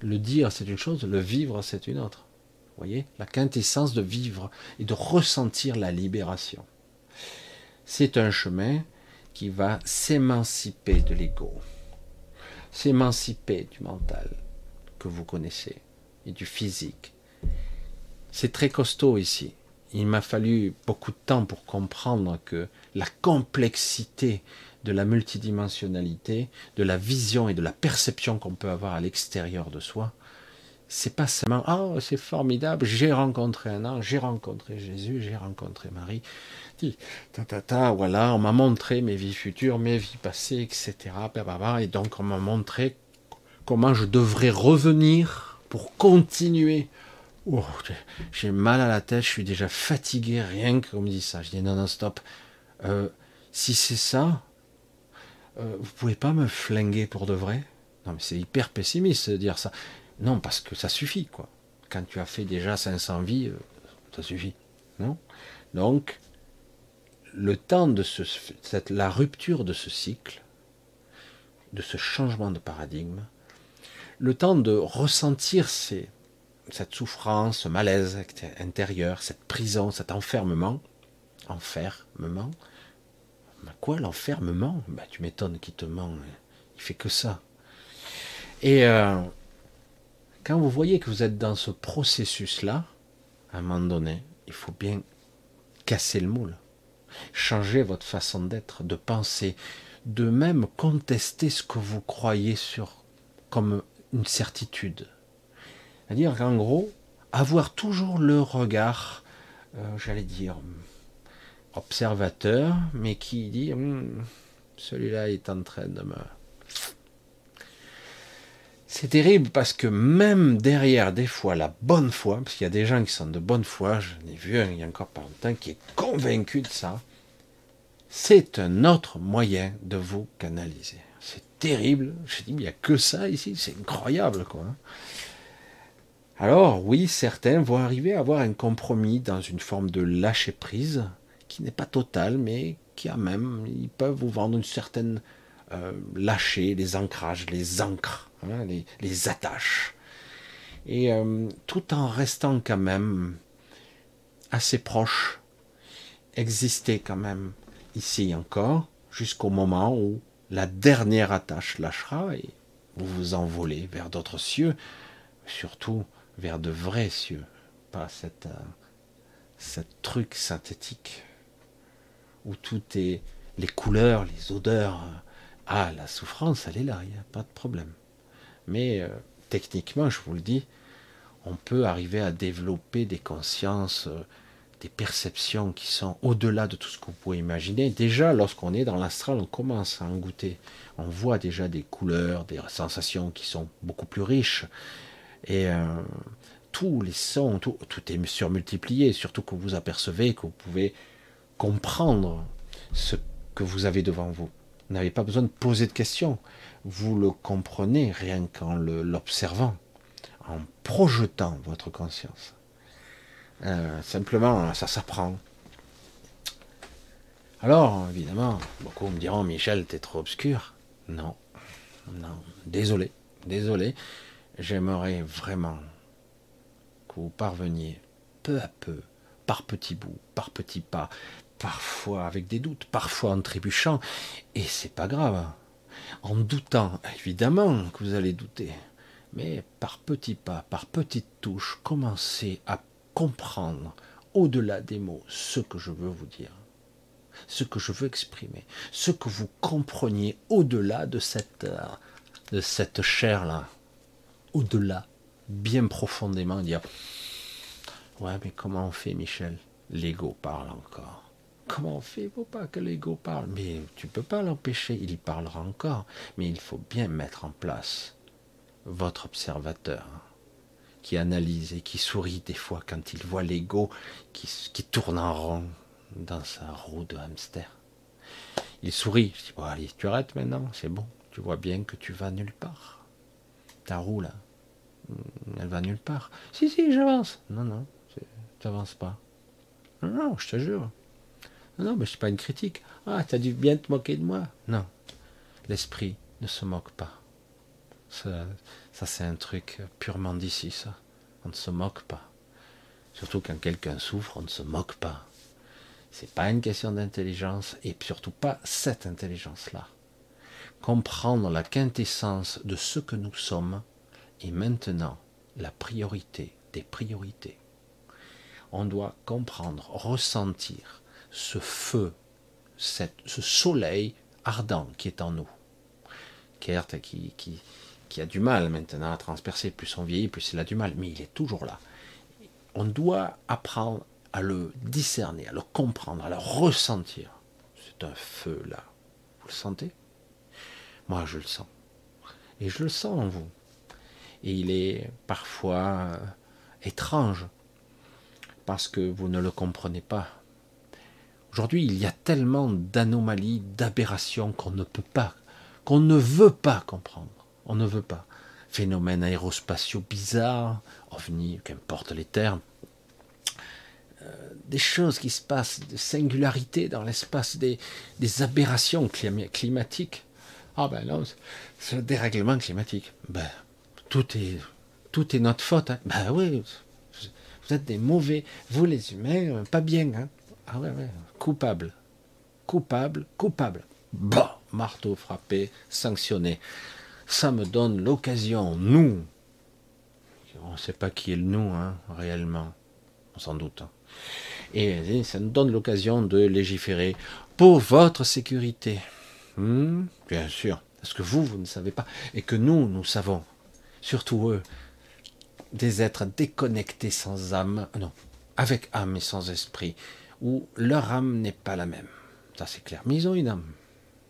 Le dire, c'est une chose, le vivre, c'est une autre. Vous voyez, la quintessence de vivre et de ressentir la libération. C'est un chemin qui va s'émanciper de l'ego, s'émanciper du mental que vous connaissez et du physique. C'est très costaud ici. Il m'a fallu beaucoup de temps pour comprendre que la complexité de la multidimensionnalité, de la vision et de la perception qu'on peut avoir à l'extérieur de soi, c'est pas seulement « Ah, c'est formidable, j'ai rencontré un ange, j'ai rencontré Jésus, j'ai rencontré Marie, voilà, on m'a montré mes vies futures, mes vies passées, etc. » Et donc on m'a montré comment je devrais revenir pour continuer. Oh, j'ai mal à la tête, je suis déjà fatigué, rien qu'on me dise ça. Je dis non, non, stop. Si c'est ça, vous pouvez pas me flinguer pour de vrai? Non, mais c'est hyper pessimiste de dire ça. Non, parce que ça suffit, quoi. Quand tu as fait déjà 500 vies, ça suffit, non? Donc, le temps de la rupture de ce cycle, de ce changement de paradigme, le temps de ressentir cette souffrance, ce malaise intérieur, cette prison, cet enfermement, quoi l'enfermement? Bah, tu m'étonnes qu'il te ment, il fait que ça. Et quand vous voyez que vous êtes dans ce processus-là, à un moment donné, il faut bien casser le moule, changer votre façon d'être, de penser, de même contester ce que vous croyez comme une certitude. C'est-à-dire qu'en gros, avoir toujours le regard, j'allais dire, observateur, mais qui dit « celui-là est en train de me... » C'est terrible parce que même derrière, des fois, la bonne foi, parce qu'il y a des gens qui sont de bonne foi, j'en ai vu un il y a encore pas longtemps qui est convaincu de ça, c'est un autre moyen de vous canaliser. C'est terrible, je dis, mais il n'y a que ça ici, c'est incroyable, quoi. Alors oui, certains vont arriver à avoir un compromis dans une forme de lâcher-prise qui n'est pas totale, mais qui a même, ils peuvent vous vendre une certaine lâcher, les ancrages, les ancres, hein, les attaches, et tout en restant quand même assez proche, exister quand même ici encore, jusqu'au moment où la dernière attache lâchera et vous vous envolez vers d'autres cieux, surtout vers de vrais cieux, pas cette truc synthétique où tout est les couleurs, les odeurs. Ah, la souffrance, elle est là, il n'y a pas de problème. Mais techniquement, je vous le dis, on peut arriver à développer des consciences, des perceptions qui sont au-delà de tout ce que vous pouvez imaginer. Déjà, lorsqu'on est dans l'astral, on commence à en goûter. On voit déjà des couleurs, des sensations qui sont beaucoup plus riches. Et tous les sons, tout est surmultiplié, surtout que vous apercevez que vous pouvez comprendre ce que vous avez devant vous. Vous n'avez pas besoin de poser de questions. Vous le comprenez rien qu'en l'observant, en projetant votre conscience. Simplement, ça s'apprend. Alors, évidemment, beaucoup me diront, Michel, t'es trop obscur. Non, non, désolé, désolé. J'aimerais vraiment que vous parveniez peu à peu, par petits bouts, par petits pas, parfois avec des doutes, parfois en trébuchant, et c'est pas grave. En doutant, évidemment que vous allez douter, mais par petits pas, par petites touches, commencez à comprendre, au-delà des mots, ce que je veux vous dire, ce que je veux exprimer, ce que vous compreniez au-delà de cette chair-là, au-delà, bien profondément, dire « Ouais, mais comment on fait, Michel ?» L'ego parle encore. Comment on fait? Il ne faut pas que l'ego parle. Mais tu ne peux pas l'empêcher, il parlera encore. Mais il faut bien mettre en place votre observateur qui analyse et qui sourit des fois quand il voit l'ego qui tourne en rond dans sa roue de hamster. Il sourit. Je dis, bon, allez, tu arrêtes maintenant, c'est bon. Tu vois bien que tu vas nulle part. Ta roue, là, elle va nulle part. Si, si, j'avance. Non, non, tu n'avances pas. Non, non, je te jure. Non, mais c'est pas une critique. Ah, t'as dû bien te moquer de moi. Non, l'esprit ne se moque pas. Ça c'est un truc purement d'ici, ça. On ne se moque pas. Surtout quand quelqu'un souffre, on ne se moque pas. C'est pas une question d'intelligence, et surtout pas cette intelligence-là. Comprendre la quintessence de ce que nous sommes est maintenant la priorité des priorités. On doit comprendre, ressentir ce feu, ce soleil ardent qui est en nous, qui a du mal maintenant à transpercer, plus on vieillit, plus il a du mal, mais il est toujours là. On doit apprendre à le discerner, à le comprendre, à le ressentir. C'est un feu là, vous le sentez? Moi je le sens, et je le sens en vous, et il est parfois étrange, parce que vous ne le comprenez pas. Aujourd'hui, il y a tellement d'anomalies, d'aberrations qu'on ne peut pas, qu'on ne veut pas comprendre. On ne veut pas. Phénomènes aérospatiaux bizarres, ovnis, qu'importe les termes. Des choses qui se passent, des singularités dans l'espace, des aberrations climatiques. Ah ben non, ce dérèglement climatique. Ben, tout est notre faute. Hein. Ben oui, vous êtes des mauvais. Vous les humains, pas bien. Hein. Ah ouais, ouais, coupable, coupable, coupable. Bah, marteau frappé, sanctionné. Ça me donne l'occasion, nous. On ne sait pas qui est le nous, hein, réellement, on s'en doute. Hein. Et ça nous donne l'occasion de légiférer pour votre sécurité. Bien sûr, parce que vous ne savez pas, et que nous, nous savons. Surtout eux, des êtres déconnectés sans âme, non, avec âme et sans esprit, où leur âme n'est pas la même. Ça c'est clair, mais ils ont une âme,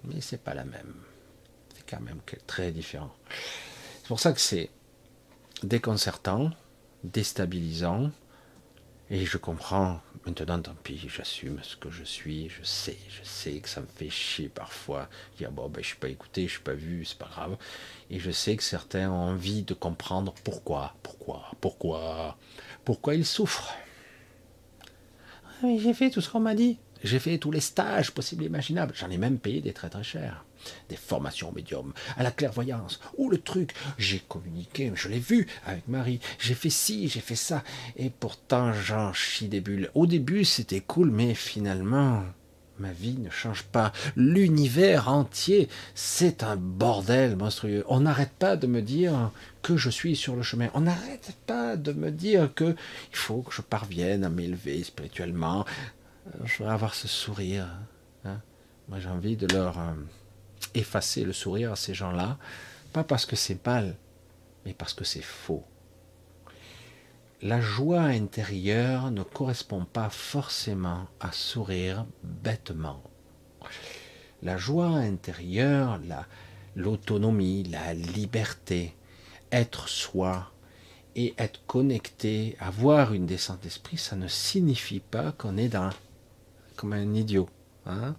mais c'est pas la même. C'est quand même très différent. C'est pour ça que c'est déconcertant, déstabilisant, et je comprends, maintenant tant pis, j'assume ce que je suis, je sais que ça me fait chier parfois, je dis ah bon ben je suis pas écouté, je suis pas vu, c'est pas grave, et je sais que certains ont envie de comprendre pourquoi ils souffrent. Mais j'ai fait tout ce qu'on m'a dit. J'ai fait tous les stages possibles et imaginables. J'en ai même payé des très très chers. Des formations médium, à la clairvoyance, ou le truc. J'ai communiqué, je l'ai vu avec Marie. J'ai fait ci, j'ai fait ça. Et pourtant, j'en chie des bulles. Au début, c'était cool, mais finalement, Ma vie ne change pas. L'univers entier, c'est un bordel monstrueux. On n'arrête pas de me dire que je suis sur le chemin. On n'arrête pas de me dire qu'il faut que je parvienne à m'élever spirituellement. Je vais avoir ce sourire. Hein. Moi, j'ai envie de leur effacer le sourire à ces gens-là. Pas parce que c'est mal, mais parce que c'est faux. La joie intérieure ne correspond pas forcément à sourire bêtement. La joie intérieure, l'autonomie, la liberté, être soi et être connecté, avoir une descente d'esprit, ça ne signifie pas qu'on est comme un idiot, hein,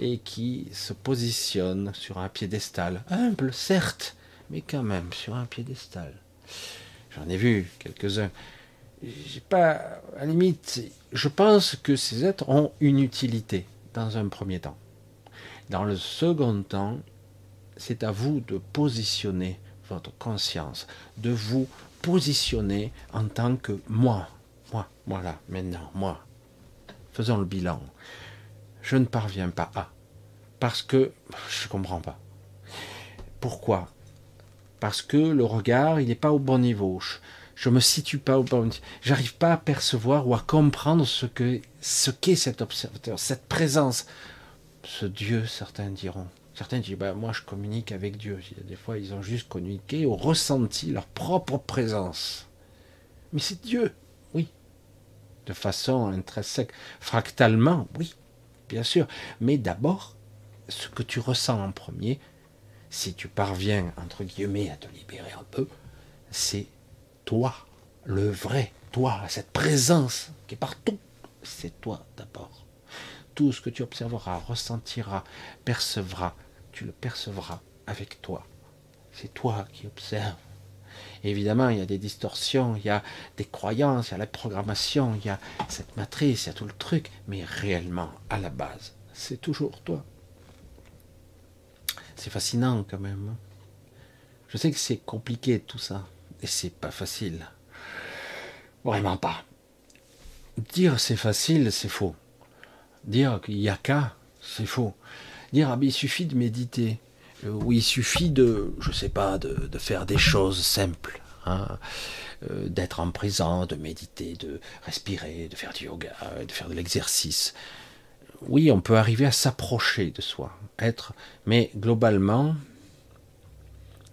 et qui se positionne sur un piédestal. Humble, certes, mais quand même sur un piédestal. J'en ai vu quelques-uns. J'ai pas, à la limite, je pense que ces êtres ont une utilité dans un premier temps. Dans le second temps, c'est à vous de positionner votre conscience, de vous positionner en tant que moi là, maintenant, moi. Faisons le bilan. Je ne parviens pas à, parce que je ne comprends pas. Pourquoi ? Parce que le regard, il n'est pas au bon niveau. Je ne me situe pas au bon niveau. J'arrive pas à percevoir ou à comprendre ce qu'est cet observateur, cette présence. Ce Dieu, certains diront. Certains disent, ben, moi je communique avec Dieu. Des fois, ils ont juste communiqué ou ressenti leur propre présence. Mais c'est Dieu, oui. De façon intrinsèque, fractalement, oui, bien sûr. Mais d'abord, ce que tu ressens en premier, si tu parviens, entre guillemets, à te libérer un peu, c'est toi, le vrai toi, cette présence qui est partout, c'est toi d'abord. Tout ce que tu observeras, ressentiras, percevras, tu le percevras avec toi. C'est toi qui observes. Et évidemment, il y a des distorsions, il y a des croyances, il y a la programmation, il y a cette matrice, il y a tout le truc, mais réellement, à la base, c'est toujours toi. C'est fascinant quand même. Je sais que c'est compliqué tout ça. Et c'est pas facile. Vraiment pas. Dire c'est facile, c'est faux. Dire qu'il n'y a qu'à, c'est faux. Dire ah, mais il suffit de méditer. Ou il suffit de, je sais pas, de faire des choses simples. Hein. D'être en présent, de méditer, de respirer, de faire du yoga, de faire de l'exercice. Oui, on peut arriver à s'approcher de soi, être, mais globalement,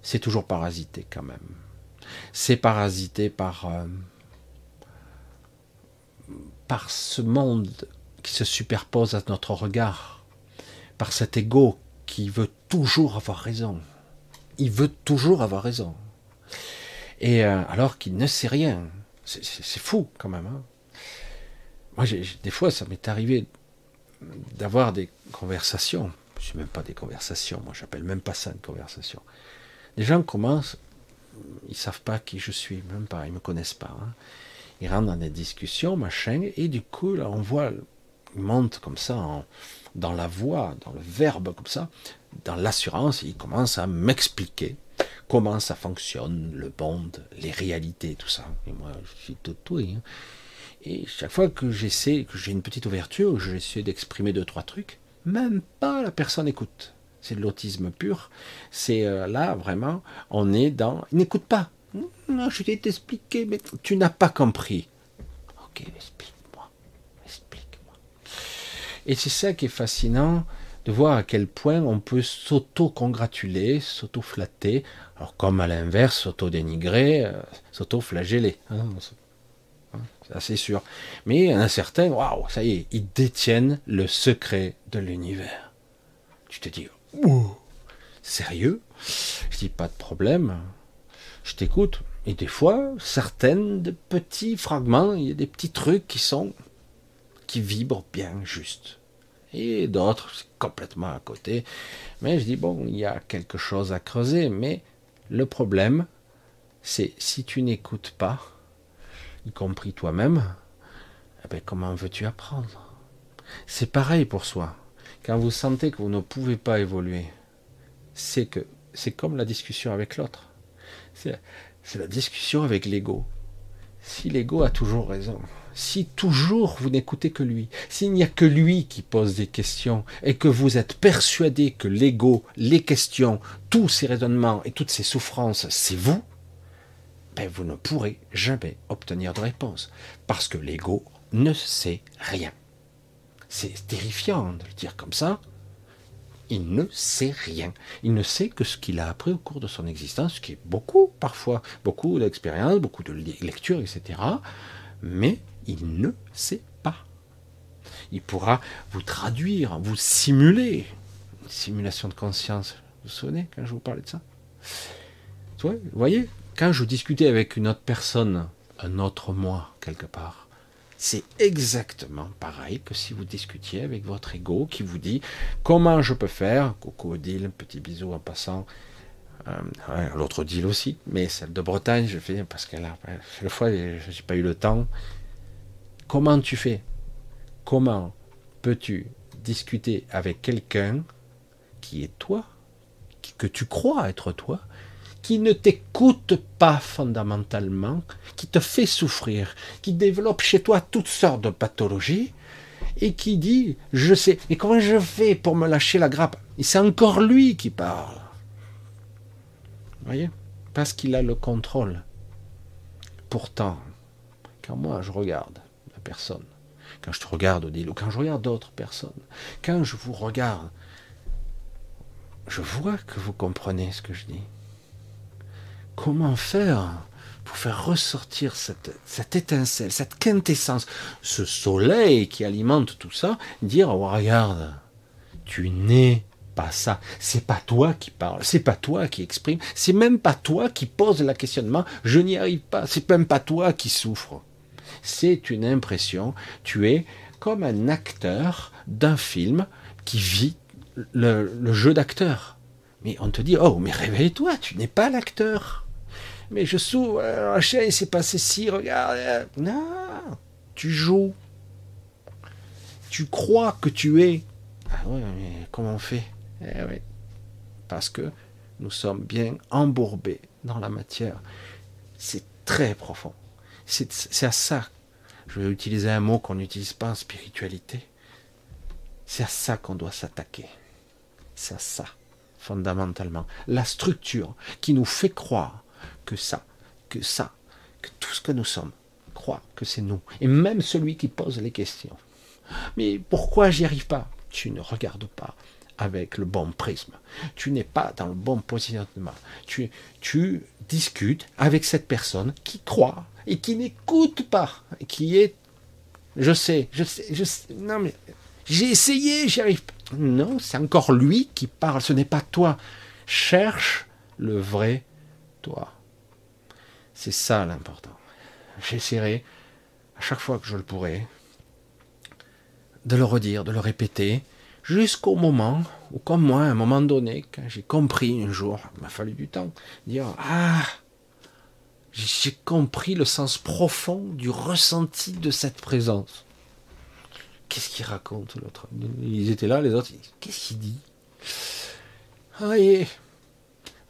c'est toujours parasité quand même. C'est parasité par ce monde qui se superpose à notre regard, par cet ego qui veut toujours avoir raison. Il veut toujours avoir raison. Et alors qu'il ne sait rien. C'est fou quand même. Hein. Moi, des fois, ça m'est arrivé d'avoir des conversations, c'est même pas des conversations, moi j'appelle même pas ça une conversation. Les gens commencent, ils savent pas qui je suis, même pas, ils me connaissent pas. Hein. Ils rentrent dans des discussions, machin, et du coup là on voit, ils montent comme ça dans la voix, dans le verbe comme ça, dans l'assurance, ils commencent à m'expliquer comment ça fonctionne, le monde, les réalités, tout ça. Et moi je suis tout oui. Hein. Et chaque fois que j'essaie, que j'ai une petite ouverture, j'essaie d'exprimer 2-3 trucs, même pas la personne écoute. C'est de l'autisme pur. C'est là, vraiment, on est dans... Il n'écoute pas. Non, je vais t'expliquer, mais tu n'as pas compris. Ok, explique-moi. Explique-moi. Et c'est ça qui est fascinant, de voir à quel point on peut s'auto-congratuler, s'auto-flatter, alors comme à l'inverse, s'auto-dénigrer, s'auto-flageller. Hein, c'est sûr. Mais un certain, waouh, ça y est, ils détiennent le secret de l'univers. Tu te dis, ouh, sérieux? Je dis, pas de problème, je t'écoute. Et des fois, certaines de petits fragments, il y a des petits trucs qui vibrent bien juste. Et d'autres, c'est complètement à côté. Mais je dis, bon, il y a quelque chose à creuser. Mais le problème, c'est si tu n'écoutes pas, y compris toi-même, eh ben comment veux-tu apprendre? C'est pareil pour soi. Quand vous sentez que vous ne pouvez pas évoluer, c'est comme la discussion avec l'autre. C'est la discussion avec l'ego. si l'ego a toujours raison, si toujours vous n'écoutez que lui, s'il n'y a que lui qui pose des questions et que vous êtes persuadé que l'ego, les questions, tous ces raisonnements et toutes ces souffrances, c'est vous, ben vous ne pourrez jamais obtenir de réponse parce que l'ego ne sait rien. C'est terrifiant de le dire comme ça. Il ne sait rien. Il ne sait que ce qu'il a appris au cours de son existence, qui est beaucoup parfois, beaucoup d'expériences, beaucoup de lectures, etc. Mais il ne sait pas. Il pourra vous traduire, vous simuler. Une simulation de conscience. Vous vous souvenez quand je vous parlais de ça? Vous voyez, quand je discutais avec une autre personne, un autre moi, quelque part, c'est exactement pareil que si vous discutiez avec votre ego qui vous dit comment je peux faire. Coucou Odile, petit bisou en passant. L'autre Odile aussi, mais celle de Bretagne, je fais parce qu'elle a le fois, je n'ai pas eu le temps. Comment tu fais? Comment peux-tu discuter avec quelqu'un qui est toi, que tu crois être toi, qui ne t'écoute pas fondamentalement, qui te fait souffrir, qui développe chez toi toutes sortes de pathologies, et qui dit, je sais, mais comment je fais pour me lâcher la grappe? Et c'est encore lui qui parle. Vous voyez? Parce qu'il a le contrôle. Pourtant, quand moi je regarde la personne, quand je te regarde, Odile, ou quand je regarde d'autres personnes, quand je vous regarde, je vois que vous comprenez ce que je dis. Comment faire pour faire ressortir cette étincelle, cette quintessence, ce soleil qui alimente tout ça, dire oh, regarde, tu n'es pas ça, c'est pas toi qui parle, c'est pas toi qui exprime, c'est même pas toi qui pose le questionnement, je n'y arrive pas, c'est même pas toi qui souffre. C'est une impression, tu es comme un acteur d'un film qui vit le jeu d'acteur. Mais on te dit, oh, mais réveille-toi, tu n'es pas l'acteur. Mais je souffre, la chaîne s'est passée si, regarde. Non, tu joues. Tu crois que tu es. Ah oui, mais comment on fait? Eh oui, parce que nous sommes bien embourbés dans la matière. C'est très profond. C'est à ça, je vais utiliser un mot qu'on n'utilise pas en spiritualité. C'est à ça qu'on doit s'attaquer. C'est à ça. Fondamentalement, la structure qui nous fait croire que tout ce que nous sommes, croit que c'est nous. Et même celui qui pose les questions. Mais pourquoi j'y arrive pas? Tu ne regardes pas avec le bon prisme. Tu n'es pas dans le bon positionnement. Tu discutes avec cette personne qui croit et qui n'écoute pas, et qui est, je sais, non mais j'ai essayé, j'y arrive pas. Non, c'est encore lui qui parle, ce n'est pas toi. Cherche le vrai toi. C'est ça l'important. J'essaierai, à chaque fois que je le pourrai, de le redire, de le répéter, jusqu'au moment où, comme moi, à un moment donné, quand j'ai compris un jour, il m'a fallu du temps, dire « Ah, j'ai compris le sens profond du ressenti de cette présence. » Qu'est-ce qu'il raconte l'autre? Ils étaient là, les autres. Qu'est-ce qu'il dit? Ah, et...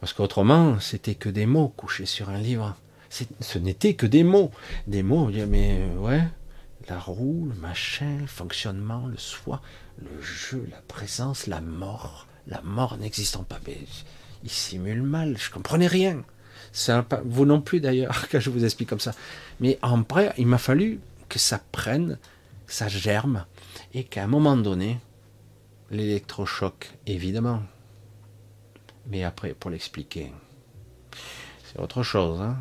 Parce qu'autrement, c'était que des mots couchés sur un livre. Ce n'était que des mots. Des mots, on dit, mais ouais, la roue, le machin, le fonctionnement, le soi, le jeu, la présence, la mort n'existant pas. Mais il simule mal, je ne comprenais rien. Vous non plus d'ailleurs, quand je vous explique comme ça. Mais en vrai, il m'a fallu que ça prenne, ça germe, et qu'à un moment donné, l'électrochoc, évidemment, mais après, pour l'expliquer, c'est autre chose, hein.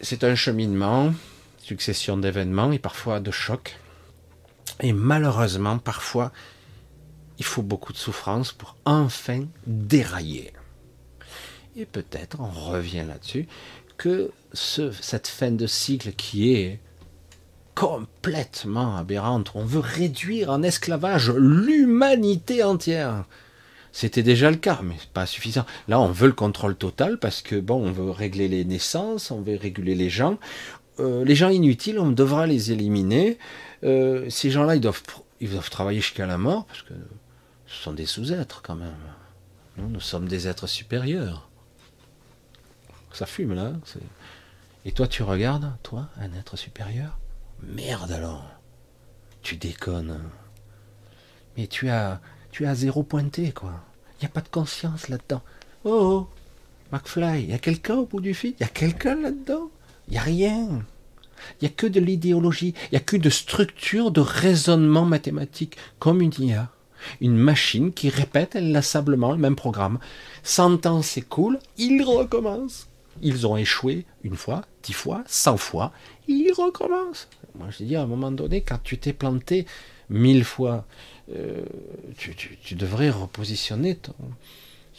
C'est un cheminement, succession d'événements, et parfois de chocs, et malheureusement, parfois, il faut beaucoup de souffrance pour enfin dérailler, et peut-être, on revient là-dessus, que cette fin de cycle qui est complètement aberrante. On veut réduire en esclavage l'humanité entière. C'était déjà le cas, mais c'est pas suffisant. Là, on veut le contrôle total parce que bon, on veut régler les naissances, on veut réguler les gens. Les gens inutiles, on devra les éliminer. Ces gens-là, ils doivent travailler jusqu'à la mort parce que ce sont des sous-êtres quand même. Nous sommes des êtres supérieurs. Ça fume là. Et toi tu regardes, toi, un être supérieur? Merde alors, tu déconnes. Mais tu as zéro pointé, quoi. Il n'y a pas de conscience là-dedans. Oh, oh, McFly, il y a quelqu'un au bout du fil? Il y a quelqu'un là-dedans? Il n'y a rien. Il n'y a que de l'idéologie, il n'y a que de structure, de raisonnement mathématique, comme une IA. Une machine qui répète inlassablement le même programme. 100 ans, c'est cool, ils recommencent. Ils ont échoué une fois, 10 fois, 100 fois, ils recommencent. Moi, je dis, à un moment donné, quand tu t'es planté 1000 fois, tu devrais repositionner ton,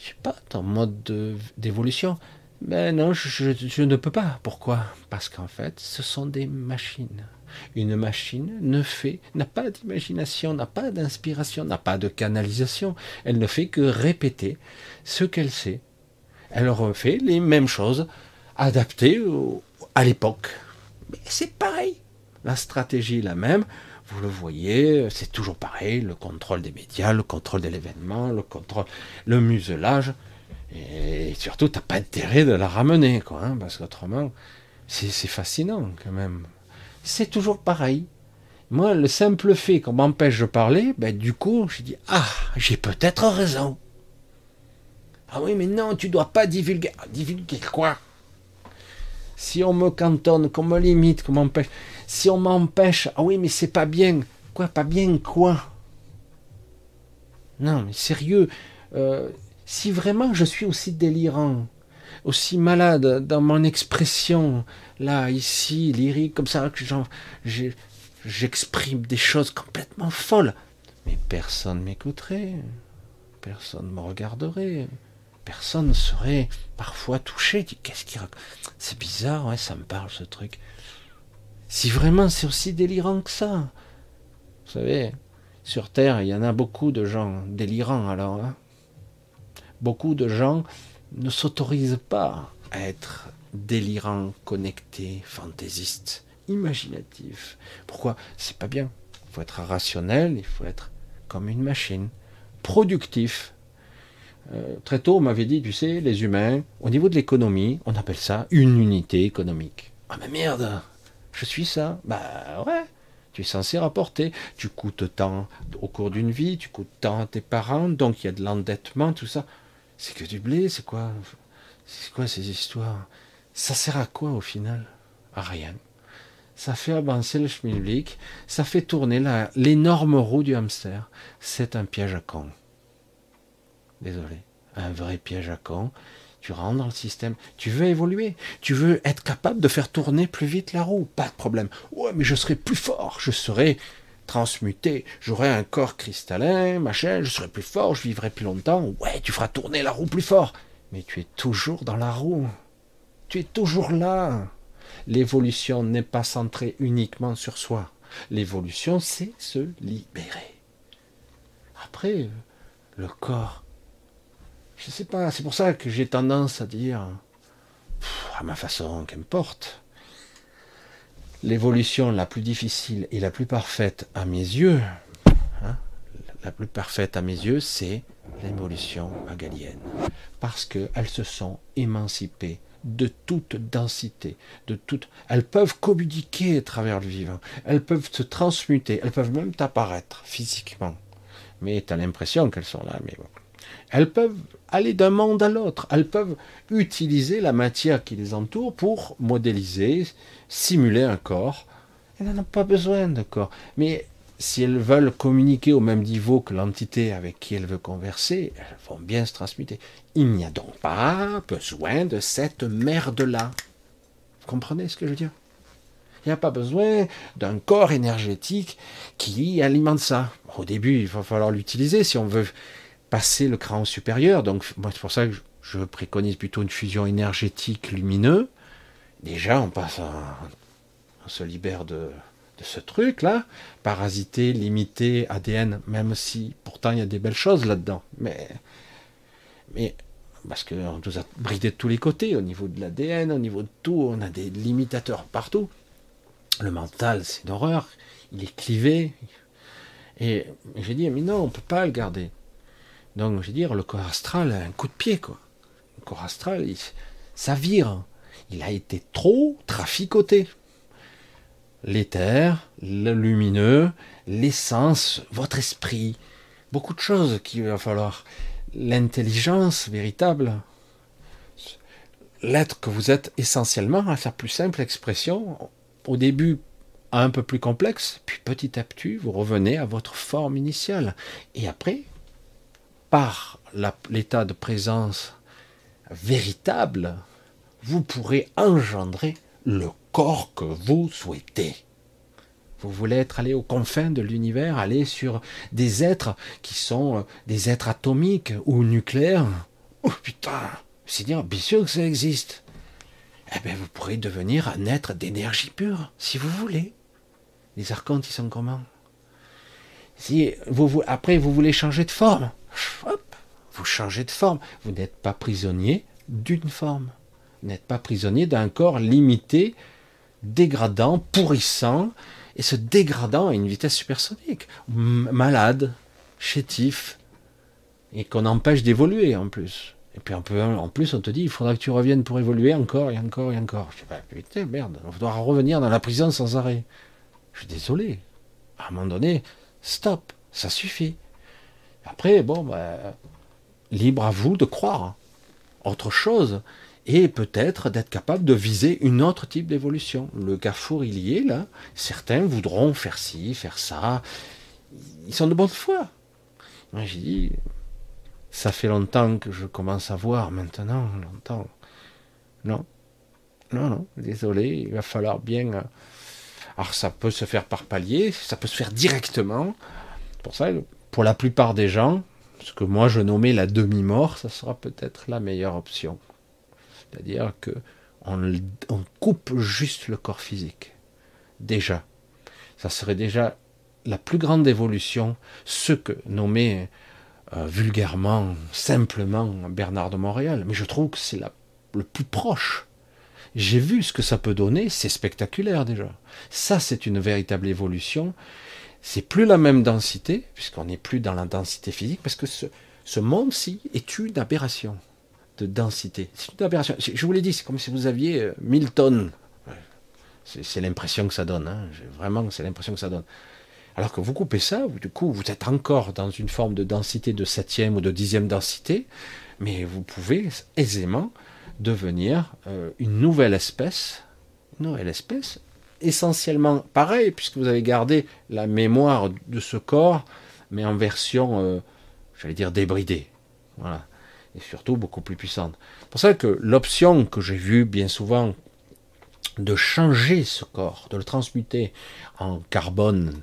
je sais pas, ton mode d'évolution. Mais non, je ne peux pas. Pourquoi? Parce qu'en fait, ce sont des machines. Une machine n'a pas d'imagination, n'a pas d'inspiration, n'a pas de canalisation. Elle ne fait que répéter ce qu'elle sait. Elle refait les mêmes choses, adaptées à l'époque. Mais c'est pareil. La stratégie est la même. Vous le voyez, c'est toujours pareil. Le contrôle des médias, le contrôle de l'événement, le contrôle, le muselage. Et surtout, t'as pas intérêt de la ramener, quoi, hein, parce qu'autrement, c'est fascinant quand même. C'est toujours pareil. Moi, le simple fait qu'on m'empêche de parler, ben, du coup, je dis, ah, j'ai peut-être raison. Ah oui, mais non, tu dois pas divulguer. Ah, divulguer quoi? Si on me cantonne, qu'on me limite, qu'on m'empêche. Si on m'empêche, ah oui, mais c'est pas bien. Quoi, pas bien quoi? Non, mais sérieux, si vraiment je suis aussi délirant, aussi malade dans mon expression, là, ici, lyrique, comme ça, que j'exprime des choses complètement folles, mais personne ne m'écouterait, personne ne me regarderait, personne ne serait parfois touché, dit, qu'est-ce qu'il raconte? C'est bizarre, ouais, ça me parle ce truc. Si vraiment c'est aussi délirant que ça, vous savez, sur Terre, il y en a beaucoup de gens délirants, alors, hein. Beaucoup de gens ne s'autorisent pas à être délirants, connectés, fantaisistes, imaginatifs. Pourquoi? C'est pas bien. Il faut être rationnel, il faut être comme une machine, productif. Très tôt, on m'avait dit, tu sais, les humains, au niveau de l'économie, on appelle ça une unité économique. Ah mais merde, je suis ça. Bah ouais, tu es censé rapporter. Tu coûtes tant au cours d'une vie, tu coûtes tant à tes parents, donc il y a de l'endettement, tout ça. C'est que du blé, c'est quoi? C'est quoi ces histoires? Ça sert à quoi au final? À rien. Ça fait avancer le schmilblick, ça fait tourner l'énorme roue du hamster. C'est un piège à con. Désolé, un vrai piège à con. Tu rentres dans le système, tu veux évoluer, tu veux être capable de faire tourner plus vite la roue, pas de problème. Ouais, mais je serai plus fort, je serai transmuté, j'aurai un corps cristallin, machin, je serai plus fort, je vivrai plus longtemps. Ouais, tu feras tourner la roue plus fort, mais tu es toujours dans la roue, tu es toujours là. L'évolution n'est pas centrée uniquement sur soi, l'évolution c'est se libérer. Après, le corps, je sais pas, c'est pour ça que j'ai tendance à dire, à ma façon, qu'importe. L'évolution la plus difficile et la plus parfaite à mes yeux, hein, la plus parfaite à mes yeux, c'est l'évolution hegelienne. Parce qu'elles se sont émancipées de toute densité, de toute. Elles peuvent communiquer à travers le vivant, elles peuvent se transmuter, elles peuvent même t'apparaître physiquement. Mais tu as l'impression qu'elles sont là, mais bon. Elles peuvent aller d'un monde à l'autre, elles peuvent utiliser la matière qui les entoure pour modéliser, simuler un corps. Elles n'en ont pas besoin de corps. Mais si elles veulent communiquer au même niveau que l'entité avec qui elles veulent converser, elles vont bien se transmuter. Il n'y a donc pas besoin de cette merde-là. Vous comprenez ce que je veux dire? Il n'y a pas besoin d'un corps énergétique qui alimente ça. Au début, il va falloir l'utiliser si on veut passer le cran supérieur. Donc moi, c'est pour ça que je préconise plutôt une fusion énergétique lumineuse. Déjà, on passe on se libère de ce truc là, parasité, limité, ADN, même si pourtant il y a des belles choses là-dedans, mais parce qu'on nous a bridé de tous les côtés, au niveau de l'ADN, au niveau de tout, on a des limitateurs partout. Le mental, c'est une horreur, il est clivé, et j'ai dit, mais non, on ne peut pas le garder. Donc, je veux dire, le corps astral a un coup de pied, quoi. Le corps astral, ça vire. il a été trop traficoté. L'éther, le lumineux, l'essence, votre esprit, beaucoup de choses qu'il va falloir, l'intelligence véritable, l'être que vous êtes essentiellement, à sa plus simple expression, au début un peu plus complexe, puis petit à petit vous revenez à votre forme initiale, et après, par l'état de présence véritable, vous pourrez engendrer le corps que vous souhaitez. Vous voulez aller aux confins de l'univers, aller sur des êtres qui sont des êtres atomiques ou nucléaires. Oh putain, c'est dire, bien sûr que ça existe. Eh bien, vous pourrez devenir un être d'énergie pure, si vous voulez. Les archontes, ils sont comment? Si vous, après, vous voulez changer de forme, hop, vous changez de forme. Vous n'êtes pas prisonnier d'une forme. Vous n'êtes pas prisonnier d'un corps limité, dégradant, pourrissant, et se dégradant à une vitesse supersonique, malade, chétif, et qu'on empêche d'évoluer en plus. Et puis en plus, on te dit, il faudra que tu reviennes pour évoluer encore, et encore, et encore. Je dis, bah, putain, merde, on doit revenir dans la prison sans arrêt. Je suis désolé. À un moment donné, stop, ça suffit. Après, bon, bah, libre à vous de croire autre chose, et peut-être d'être capable de viser une autre type d'évolution. Le gafour, il y est là. Certains voudront faire ci, faire ça. Ils sont de bonne foi. Moi, j'ai dit, ça fait longtemps que je commence à voir maintenant, longtemps. Non, non, non, désolé, il va falloir bien... Alors, ça peut se faire par palier, ça peut se faire directement. Pour ça, pour la plupart des gens, ce que moi je nommais la demi-mort, ça sera peut-être la meilleure option. C'est-à-dire qu'on coupe juste le corps physique. Déjà. Ça serait déjà la plus grande évolution, ce que nommait vulgairement, simplement Bernard de Montréal. Mais je trouve que c'est le plus proche. J'ai vu ce que ça peut donner, c'est spectaculaire déjà. Ça, c'est une véritable évolution. C'est plus la même densité, puisqu'on n'est plus dans la densité physique, parce que ce monde-ci est une aberration. De densité. C'est une aberration. Je vous l'ai dit, c'est comme si vous aviez 1000 tonnes. C'est l'impression que ça donne. Hein. Vraiment, c'est l'impression que ça donne. Alors que vous coupez ça, du coup, vous êtes encore dans une forme de densité de 7e ou de 10e densité, mais vous pouvez aisément devenir une nouvelle espèce essentiellement pareille, puisque vous avez gardé la mémoire de ce corps, mais en version, j'allais dire, débridée. Voilà. Et surtout beaucoup plus puissante. C'est pour ça que l'option que j'ai vue bien souvent de changer ce corps, de le transmuter en carbone,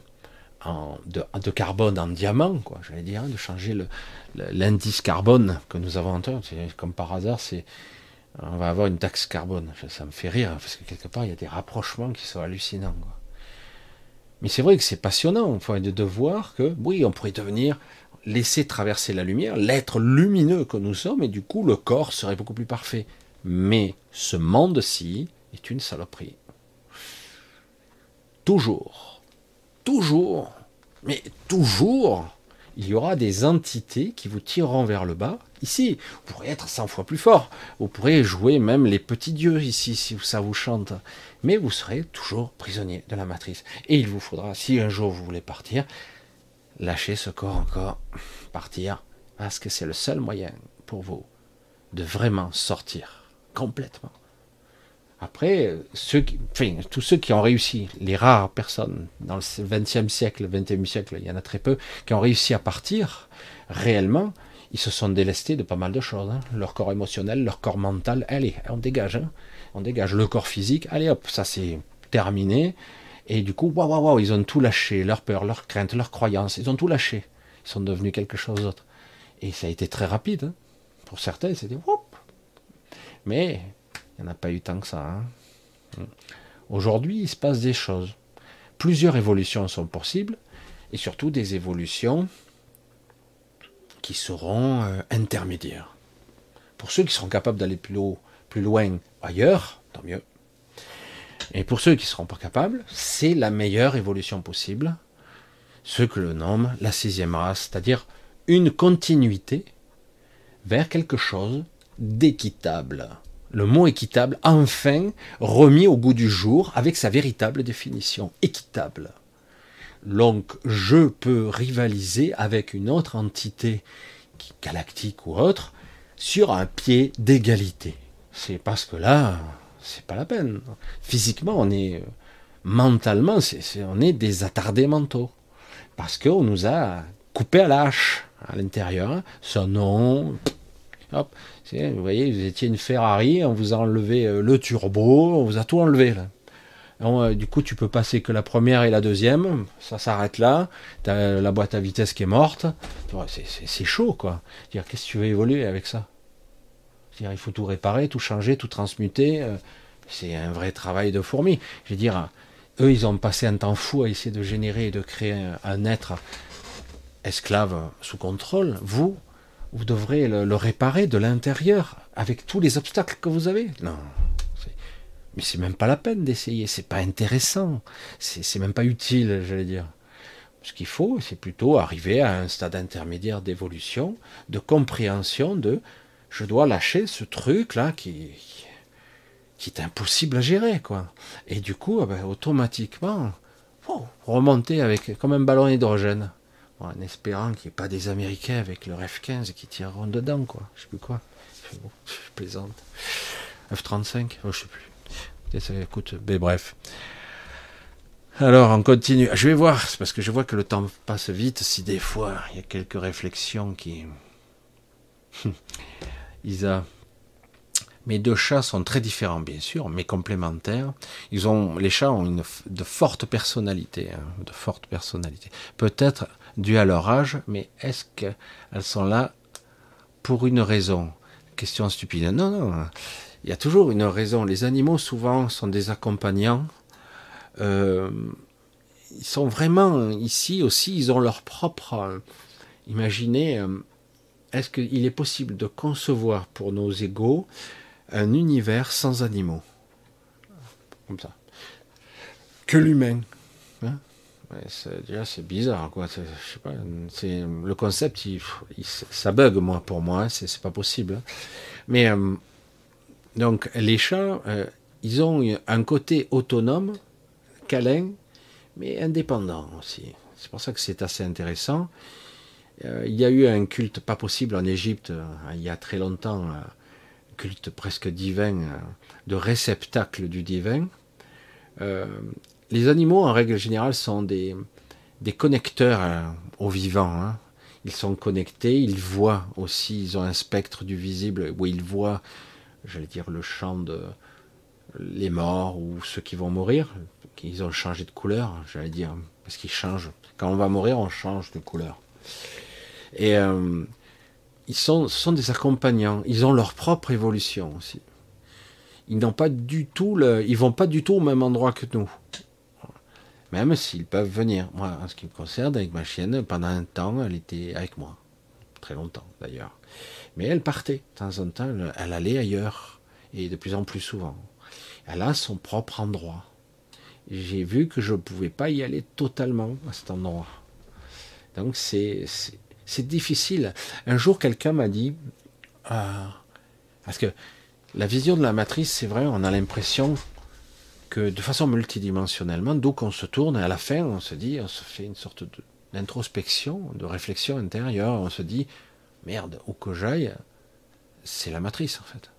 de carbone en diamant, quoi, j'allais dire, de changer l'indice carbone que nous avons entendu, comme par hasard, on va avoir une taxe carbone. Ça me fait rire, parce que quelque part, il y a des rapprochements qui sont hallucinants. Quoi. Mais c'est vrai que c'est passionnant, enfin, de voir que, oui, on pourrait devenir... laisser traverser la lumière, l'être lumineux que nous sommes, et du coup le corps serait beaucoup plus parfait. Mais ce monde-ci est une saloperie. Toujours, toujours, mais toujours, il y aura des entités qui vous tireront vers le bas. Ici, vous pourrez être 100 fois plus fort, vous pourrez jouer même les petits dieux ici, si ça vous chante, mais vous serez toujours prisonnier de la matrice. Et il vous faudra, si un jour vous voulez partir, lâchez ce corps encore, partir, parce que c'est le seul moyen pour vous de vraiment sortir complètement. Après, tous ceux qui ont réussi, les rares personnes dans le XXe siècle, le XXIe siècle, il y en a très peu, qui ont réussi à partir, réellement, ils se sont délestés de pas mal de choses. Hein. Leur corps émotionnel, leur corps mental, allez, on dégage. Hein. On dégage le corps physique, allez hop, ça c'est terminé. Et du coup, waouh, waouh, waouh, ils ont tout lâché, leurs peurs, leurs craintes, leurs croyances, ils ont tout lâché. Ils sont devenus quelque chose d'autre. Et ça a été très rapide. Hein. Pour certains, c'était whoop. Mais il n'y en a pas eu tant que ça. Hein. Aujourd'hui, il se passe des choses. Plusieurs évolutions sont possibles, et surtout des évolutions qui seront intermédiaires. Pour ceux qui seront capables d'aller plus haut, plus loin ailleurs, tant mieux. Et pour ceux qui ne seront pas capables, c'est la meilleure évolution possible, ce que l'on nomme la 6e race, c'est-à-dire une continuité vers quelque chose d'équitable. le mot équitable, enfin remis au goût du jour avec sa véritable définition, équitable. Donc je peux rivaliser avec une autre entité galactique ou autre sur un pied d'égalité. C'est parce que là, c'est pas la peine. Physiquement, on est, mentalement, on est des attardés mentaux. Parce qu'on nous a coupé à la hache à l'intérieur, son nom. Hop, vous voyez, vous étiez une Ferrari, on vous a enlevé le turbo, on vous a tout enlevé là. Du coup, tu peux passer que la première et la deuxième, ça s'arrête là. T'as la boîte à vitesse qui est morte. C'est chaud, quoi. Qu'est-ce que tu veux évoluer avec ça? Il faut tout réparer, tout changer, tout transmuter. C'est un vrai travail de fourmi. Je veux dire, eux, ils ont passé un temps fou à essayer de générer et de créer un être esclave sous contrôle. Vous, vous devrez le réparer de l'intérieur avec tous les obstacles que vous avez. Non. Mais c'est même pas la peine d'essayer, c'est pas intéressant, c'est même pas utile, j'allais dire. Ce qu'il faut, c'est plutôt arriver à un stade intermédiaire d'évolution, de compréhension de « je dois lâcher ce truc-là qui est impossible à gérer, quoi ». Et du coup, automatiquement, remonter avec, comme un ballon hydrogène, en espérant qu'il n'y ait pas des Américains avec leur F-15 qui tireront dedans, quoi. Je sais plus quoi, bon, je plaisante. F-35, je sais plus. Ça coûte, mais bref. Alors, on continue. Je vais voir, parce que je vois que le temps passe vite, si des fois, il y a quelques réflexions qui... Isa. Mes deux chats sont très différents, bien sûr, mais complémentaires. Ils ont, les chats ont de fortes personnalités. Hein, de fortes personnalités. Peut-être dû à leur âge, mais est-ce qu'elles sont là pour une raison? Question stupide. Non, non. Il y a toujours une raison. Les animaux, souvent, sont des accompagnants. Ils sont vraiment ici aussi, ils ont leur propre... imaginez, est-ce qu'il est possible de concevoir pour nos égaux un univers sans animaux? Comme ça. Que l'humain. Hein, déjà, c'est bizarre, quoi. Je sais pas, le concept, ça bug, moi, pour moi. Hein, c'est pas possible. Mais... donc les chats, ils ont un côté autonome, câlin, mais indépendant aussi. C'est pour ça que c'est assez intéressant. Il y a eu un culte pas possible en Égypte, il y a très longtemps, un culte presque divin, de réceptacle du divin. Les animaux, en règle générale, sont des connecteurs aux vivants. Hein. Ils sont connectés, ils voient aussi, ils ont un spectre du visible où ils voient... j'allais dire le champ de les morts ou ceux qui vont mourir, ils ont changé de couleur, j'allais dire, parce qu'ils changent. Quand on va mourir, on change de couleur. Et ils sont des accompagnants, ils ont leur propre évolution aussi. Ils n'ont pas du tout, ils vont pas du tout au même endroit que nous. Même s'ils peuvent venir. Moi, en ce qui me concerne, avec ma chienne, pendant un temps, elle était avec moi, très longtemps d'ailleurs. Mais elle partait, de temps en temps, elle allait ailleurs, et de plus en plus souvent. Elle a son propre endroit. J'ai vu que je ne pouvais pas y aller totalement à cet endroit. Donc c'est difficile. Un jour, quelqu'un m'a dit, parce que la vision de la matrice, c'est vrai, on a l'impression que de façon multidimensionnellement, d'où qu'on se tourne, et à la fin, on se dit, on se fait une sorte d'introspection, de réflexion intérieure, on se dit, merde, où que j'aille, c'est la matrice en fait.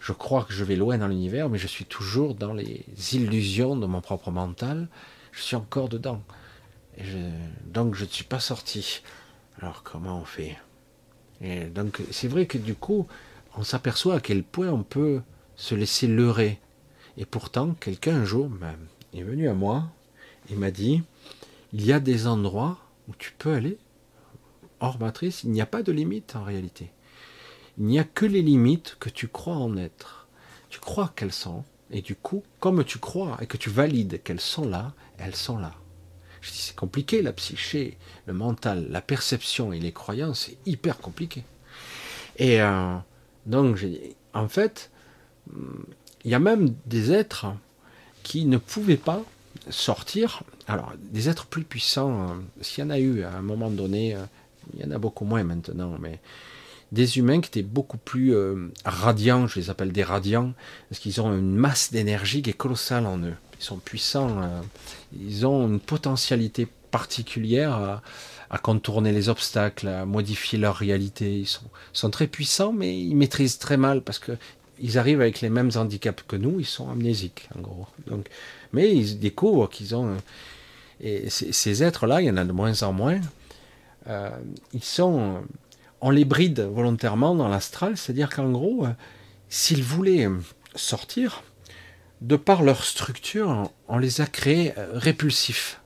Je crois que je vais loin dans l'univers, mais je suis toujours dans les illusions de mon propre mental. Je suis encore dedans. Et donc je ne suis pas sorti. Alors comment on fait? Et donc c'est vrai que du coup, on s'aperçoit à quel point on peut se laisser leurrer. Et pourtant, quelqu'un un jour est venu à moi et m'a dit, il y a des endroits où tu peux aller. Hors matrice, il n'y a pas de limite en réalité. Il n'y a que les limites que tu crois en être. Tu crois qu'elles sont, et du coup, comme tu crois et que tu valides qu'elles sont là, elles sont là. Je dis, c'est compliqué, la psyché, le mental, la perception et les croyances, c'est hyper compliqué. Et donc, en fait, il y a même des êtres qui ne pouvaient pas sortir. Alors, des êtres plus puissants, s'il y en a eu à un moment donné... il y en a beaucoup moins maintenant, mais des humains qui étaient beaucoup plus radiants, je les appelle des radiants, parce qu'ils ont une masse d'énergie qui est colossale en eux. Ils sont puissants, ils ont une potentialité particulière à contourner les obstacles, à modifier leur réalité. Ils sont très puissants, mais ils maîtrisent très mal, parce qu'ils arrivent avec les mêmes handicaps que nous, ils sont amnésiques, en gros. Donc, mais ils découvrent qu'ils ont... Et ces êtres-là, il y en a de moins en moins, on les bride volontairement dans l'astral, c'est-à-dire qu'en gros, s'ils voulaient sortir, de par leur structure, on les a créés répulsifs,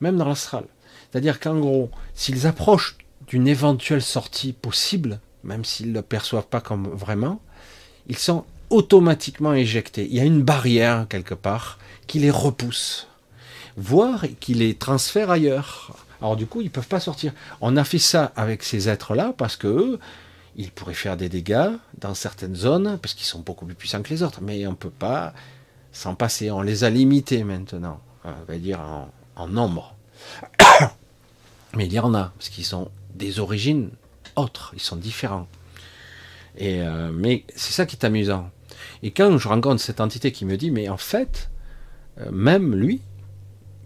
même dans l'astral. C'est-à-dire qu'en gros, s'ils approchent d'une éventuelle sortie possible, même s'ils ne le perçoivent pas comme vraiment, ils sont automatiquement éjectés. Il y a une barrière, quelque part, qui les repousse, voire qui les transfère ailleurs. Alors du coup, ils ne peuvent pas sortir. On a fait ça avec ces êtres-là, parce qu'eux, ils pourraient faire des dégâts dans certaines zones, parce qu'ils sont beaucoup plus puissants que les autres, mais on ne peut pas s'en passer. On les a limités maintenant, on va dire en nombre. Mais il y en a, parce qu'ils ont des origines autres, ils sont différents. Mais c'est ça qui est amusant. Et quand je rencontre cette entité qui me dit, mais en fait, même lui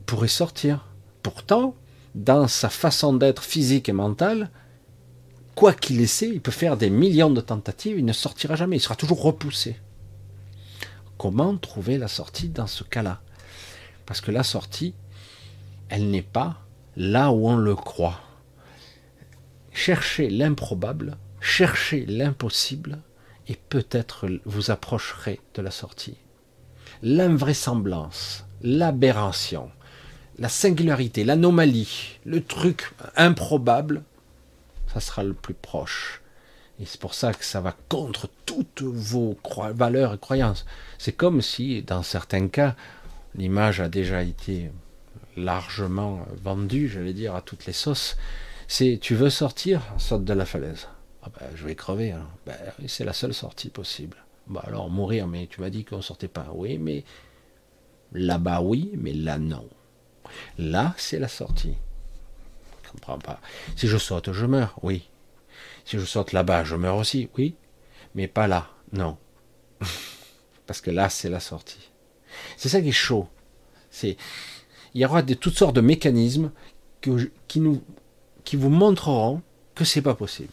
pourrait sortir. Pourtant, dans sa façon d'être physique et mentale, quoi qu'il essaie, il peut faire des millions de tentatives, il ne sortira jamais, il sera toujours repoussé. Comment trouver la sortie dans ce cas-là? Parce que la sortie, elle n'est pas là où on le croit. Cherchez l'improbable, cherchez l'impossible, et peut-être vous approcherez de la sortie. L'invraisemblance, l'aberration, la singularité, l'anomalie, le truc improbable, ça sera le plus proche. Et c'est pour ça que ça va contre toutes vos valeurs et croyances. C'est comme si, dans certains cas, l'image a déjà été largement vendue, j'allais dire, à toutes les sauces. C'est, tu veux sortir, saute de la falaise. Ah ben, je vais crever, hein. Ben, c'est la seule sortie possible. Ben, alors, mourir, mais tu m'as dit qu'on ne sortait pas. Oui, mais là-bas, oui, mais là, non. Là, c'est la sortie. Je ne comprends pas. Si je saute, je meurs, oui. Si je saute là-bas, je meurs aussi, oui. Mais pas là, non. Parce que là, c'est la sortie. C'est ça qui est chaud. C'est... Il y aura toutes sortes de mécanismes qui vous montreront que c'est pas possible.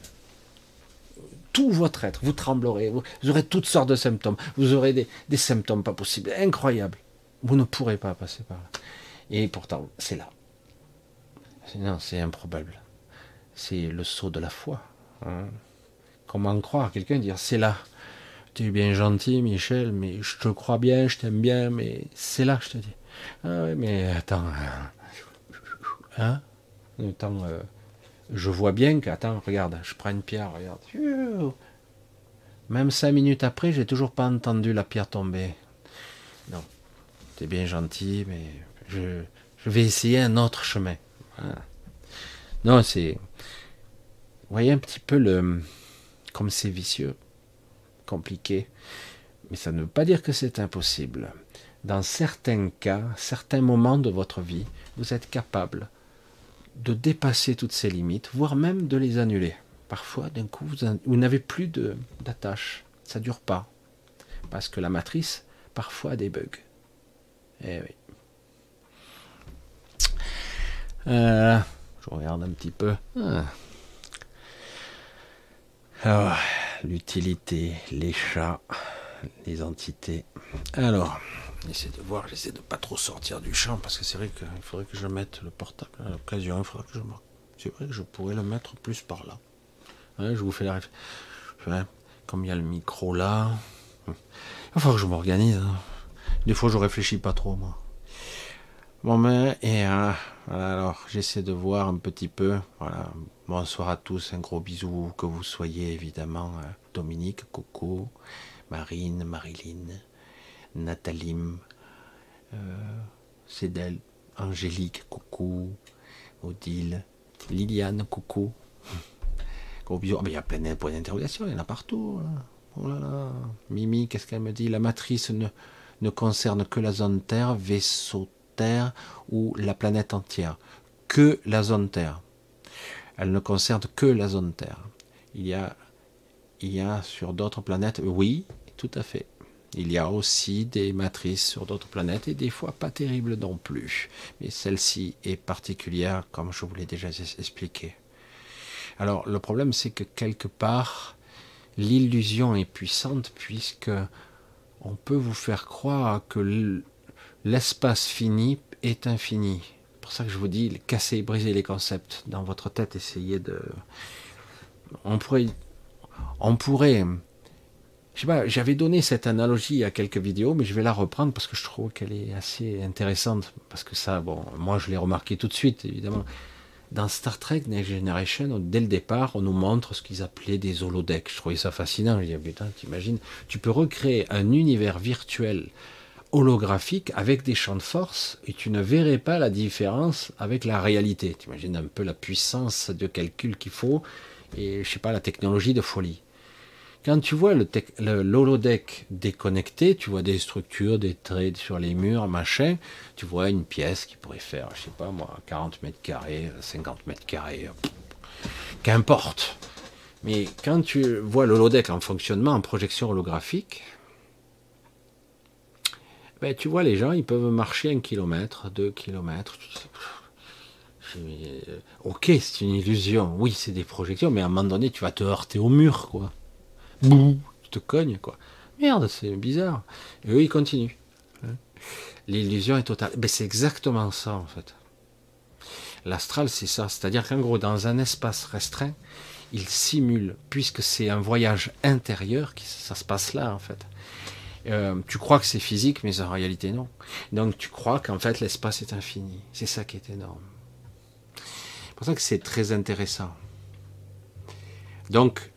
Tout votre être, vous tremblerez, vous aurez toutes sortes de symptômes, vous aurez des symptômes pas possibles, incroyables. Vous ne pourrez pas passer par là. Et pourtant, c'est là. Non, c'est improbable. C'est le saut de la foi. Hein. Comment croire quelqu'un dire c'est là. Tu es bien gentil, Michel, mais je te crois bien, je t'aime bien, mais c'est là, je te dis. Ah oui, mais attends. Hein? Attends, je vois bien qu'attends, regarde, je prends une pierre, regarde. Même 5 minutes après, j'ai toujours pas entendu la pierre tomber. Non. Tu es bien gentil, mais. Je vais essayer un autre chemin. Voilà. Non, c'est... Vous voyez un petit peu le... Comme c'est vicieux, compliqué. Mais ça ne veut pas dire que c'est impossible. Dans certains cas, certains moments de votre vie, vous êtes capable de dépasser toutes ces limites, voire même de les annuler. Parfois, d'un coup, vous n'avez plus d'attache. Ça ne dure pas. Parce que la matrice, parfois, a des bugs. Eh oui. Je regarde un petit peu. L'utilité, les chats, les entités. Alors, j'essaie de voir, j'essaie de pas trop sortir du champ, parce que c'est vrai qu'il faudrait que je mette le portable à l'occasion. C'est vrai que je pourrais le mettre plus par là. Ouais, je vous fais la réflexion. Comme il y a le micro là, il faut que je m'organise. Hein. Des fois, je réfléchis pas trop, moi. Bon ben, et voilà, alors j'essaie de voir un petit peu, voilà, bonsoir à tous, un gros bisou, que vous soyez évidemment, Dominique, Coco, Marine, Marilyn, Nathalie, Cédel, Angélique, coucou, Odile, Liliane, coucou, gros bisou, mais il y a plein de points d'interrogation, il y en a partout, là. Oh là là, Mimi, qu'est-ce qu'elle me dit, la matrice ne concerne que la zone Terre, vaisseau Terre ou la planète entière, que la zone Terre. Elle ne concerne que la zone Terre. Il y a sur d'autres planètes, oui, tout à fait. Il y a aussi des matrices sur d'autres planètes, et des fois pas terribles non plus. Mais celle-ci est particulière, comme je vous l'ai déjà expliqué. Alors, le problème, c'est que quelque part, l'illusion est puissante, puisque on peut vous faire croire que l'espace fini est infini. C'est pour ça que je vous dis, cassez et brisez les concepts dans votre tête, essayez de... On pourrait... Je sais pas, j'avais donné cette analogie à quelques vidéos, mais je vais la reprendre parce que je trouve qu'elle est assez intéressante. Parce que ça, bon, moi je l'ai remarqué tout de suite, évidemment. Dans Star Trek Next Generation, dès le départ, on nous montre ce qu'ils appelaient des holodecks. Je trouvais ça fascinant. Je disais, putain, t'imagines, tu peux recréer un univers virtuel holographique avec des champs de force et tu ne verrais pas la différence avec la réalité. T'imagines un peu la puissance de calcul qu'il faut et, je sais pas, la technologie de folie. Quand tu vois l'holodeck déconnecté, tu vois des structures, des traits sur les murs, machin, tu vois une pièce qui pourrait faire, je sais pas moi, 40 mètres carrés, 50 mètres carrés, qu'importe. Mais quand tu vois l'holodeck en fonctionnement, en projection holographique, ben tu vois les gens, ils peuvent marcher 1 kilomètre, 2 kilomètres. Ok, c'est une illusion, oui c'est des projections, mais à un moment donné tu vas te heurter au mur, quoi. Bouh, tu te cognes, quoi. Merde, c'est bizarre. Et eux, ils continuent. L'illusion est totale. Ben, c'est exactement ça, en fait. L'astral, c'est ça. C'est-à-dire qu'en gros, dans un espace restreint, ils simulent, puisque c'est un voyage intérieur, ça se passe là, en fait. Tu crois que c'est physique, mais en réalité, non. Donc, tu crois qu'en fait, l'espace est infini. C'est ça qui est énorme. C'est pour ça que c'est très intéressant. Donc,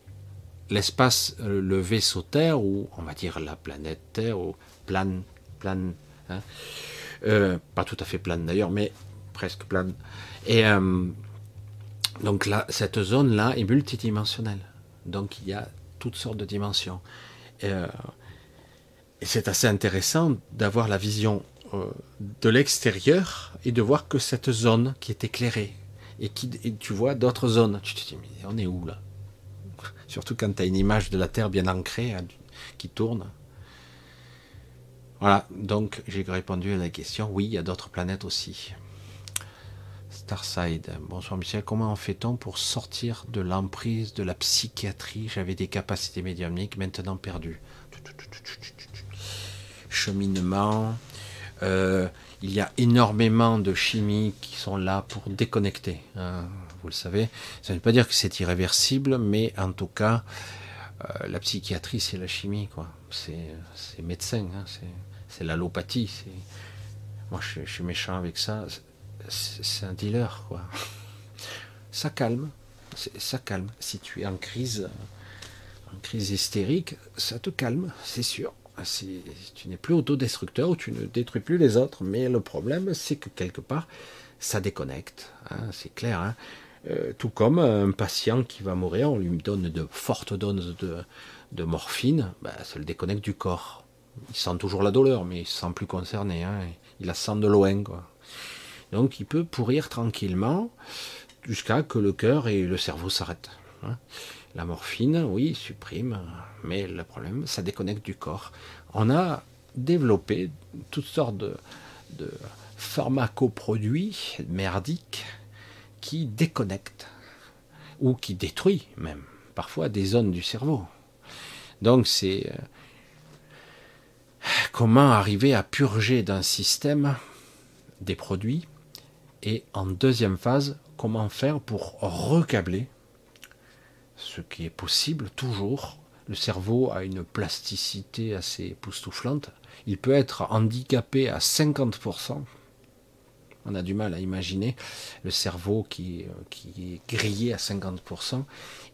l'espace, le vaisseau Terre, ou on va dire la planète Terre, ou plane, hein, pas tout à fait plane d'ailleurs, mais presque plane. Et donc là, cette zone-là est multidimensionnelle. Donc il y a toutes sortes de dimensions. Et c'est assez intéressant d'avoir la vision de l'extérieur et de voir que cette zone qui est éclairée, et tu vois d'autres zones. Tu te dis, mais on est où là ? Surtout quand tu as une image de la Terre bien ancrée, hein, qui tourne. Voilà, donc j'ai répondu à la question. Oui, il y a d'autres planètes aussi. Starside. Bonsoir Michel, comment en fait-on pour sortir de l'emprise de la psychiatrie? J'avais des capacités médiumniques, maintenant perdues. Cheminement. Il y a énormément de chimies qui sont là pour déconnecter, hein, vous le savez. Ça ne veut pas dire que c'est irréversible, mais en tout cas, la psychiatrie, c'est la chimie, quoi. C'est médecin, hein, c'est l'allopathie. Moi, je suis méchant avec ça. C'est un dealer, quoi. Ça calme, ça calme. Si tu es en crise hystérique, ça te calme, c'est sûr. Tu n'es plus autodestructeur, ou tu ne détruis plus les autres, mais le problème c'est que quelque part ça déconnecte, hein, c'est clair, hein. Tout comme un patient qui va mourir, on lui donne de fortes doses de morphine, bah, ça le déconnecte du corps, il sent toujours la douleur mais il ne se sent plus concerné, hein. Il la sent de loin, quoi. Donc il peut pourrir tranquillement jusqu'à que le cœur et le cerveau s'arrêtent, hein. La morphine, oui, supprime, mais le problème, ça déconnecte du corps. On a développé toutes sortes de pharmacoproduits merdiques qui déconnectent, ou qui détruisent même, parfois, des zones du cerveau. Donc c'est... comment arriver à purger d'un système des produits, et en deuxième phase, comment faire pour recâbler, ce qui est possible toujours. Le cerveau a une plasticité assez époustouflante. Il peut être handicapé à 50%. On a du mal à imaginer le cerveau qui est grillé à 50%.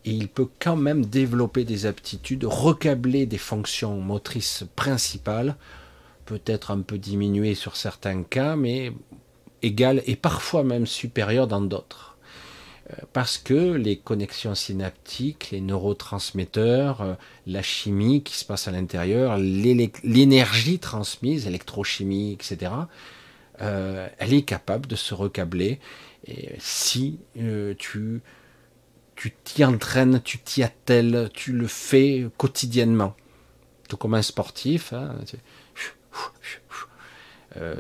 Et il peut quand même développer des aptitudes, recâbler des fonctions motrices principales, peut-être un peu diminuées sur certains cas, mais égales et parfois même supérieures dans d'autres. Parce que les connexions synaptiques, les neurotransmetteurs, la chimie qui se passe à l'intérieur, l'énergie transmise, électrochimie, etc., elle est capable de se recâbler. Et si tu tu t'y entraînes, tu t'y attelles, tu le fais quotidiennement. Tout comme un sportif, hein,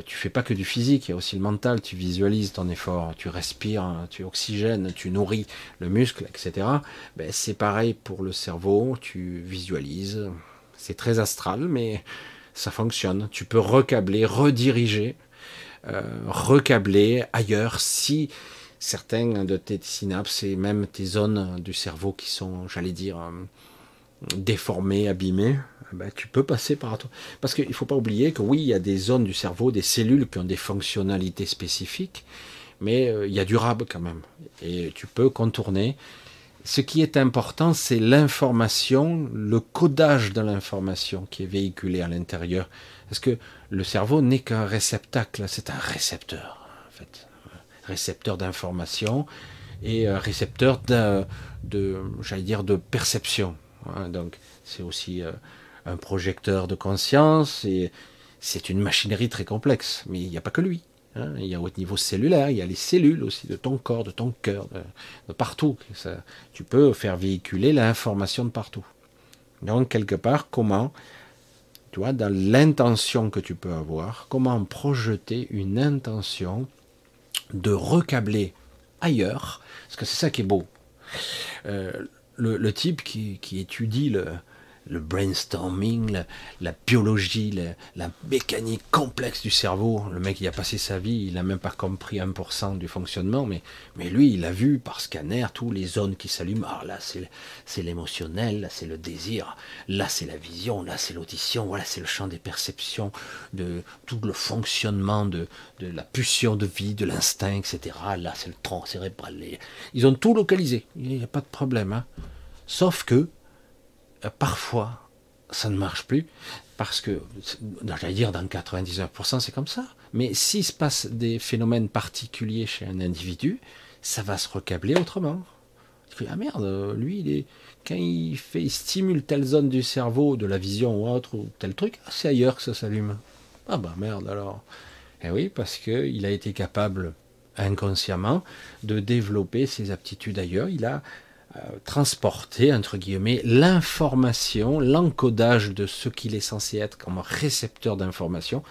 tu fais pas que du physique, il y a aussi le mental, tu visualises ton effort, tu respires, tu oxygènes, tu nourris le muscle, etc. Ben, c'est pareil pour le cerveau, tu visualises, c'est très astral, mais ça fonctionne. Tu peux recabler, rediriger, recabler ailleurs si certains de tes synapses et même tes zones du cerveau qui sont, j'allais dire, déformées, abîmées, ben, tu peux passer par toi. Parce qu'il ne faut pas oublier que oui, il y a des zones du cerveau, des cellules qui ont des fonctionnalités spécifiques, mais il y a du rab quand même. Et tu peux contourner. Ce qui est important, c'est l'information, le codage de l'information qui est véhiculée à l'intérieur. Parce que le cerveau n'est qu'un réceptacle, c'est un récepteur, en fait. Récepteur d'information et récepteur de perception. Donc, c'est aussi un projecteur de conscience et c'est une machinerie très complexe. Mais il n'y a pas que lui. Il y a au niveau cellulaire, il y a les cellules aussi de ton corps, de ton cœur, de partout. Ça, tu peux faire véhiculer l'information de partout. Donc, quelque part, comment, tu vois, dans l'intention que tu peux avoir, comment projeter une intention de recabler ailleurs, parce que c'est ça qui est beau. Le type qui étudie le brainstorming, la biologie, la mécanique complexe du cerveau, le mec il a passé sa vie, il n'a même pas compris 1% du fonctionnement, mais lui il a vu par scanner toutes les zones qui s'allument. Ah, là c'est l'émotionnel, là c'est le désir, là c'est la vision, là c'est l'audition, voilà c'est le champ des perceptions, de tout le fonctionnement de la pulsion de vie, de l'instinct, etc. Là c'est le tronc cérébral. Ils ont tout localisé, il n'y a pas de problème. Hein. Sauf que parfois, ça ne marche plus, parce que, j'allais dire, dans 99%, c'est comme ça. Mais s'il se passe des phénomènes particuliers chez un individu, ça va se recabler autrement. Ah merde, lui, quand il stimule telle zone du cerveau, de la vision ou autre, ou tel truc, c'est ailleurs que ça s'allume. Ah bah merde alors. Eh oui, parce qu'il a été capable, inconsciemment, de développer ses aptitudes ailleurs. Il a transporter, entre guillemets, l'information, l'encodage de ce qu'il est censé être comme récepteur d'information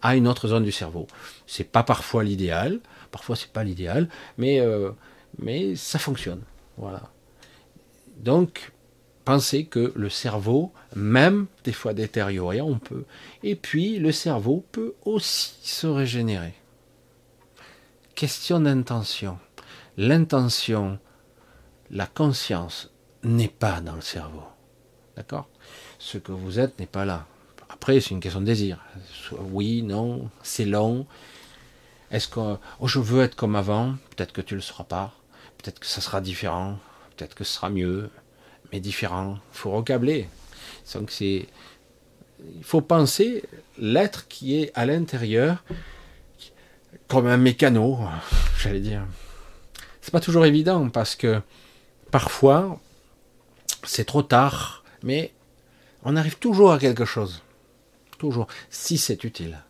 à une autre zone du cerveau. C'est pas parfois l'idéal, parfois c'est pas l'idéal, mais ça fonctionne. Voilà. Donc, pensez que le cerveau, même des fois détérioré, on peut. Et puis, le cerveau peut aussi se régénérer. Question d'intention. L'intention, la conscience n'est pas dans le cerveau. D'accord ? Ce que vous êtes n'est pas là. Après, c'est une question de désir. Oui, non, c'est long. Est-ce que je veux être comme avant ? Peut-être que tu ne le seras pas. Peut-être que ça sera différent. Peut-être que ce sera mieux. Mais différent. Il faut recabler. Donc, il faut penser l'être qui est à l'intérieur comme un mécano, j'allais dire. C'est pas toujours évident parce que parfois, c'est trop tard, mais on arrive toujours à quelque chose. Toujours, si c'est utile.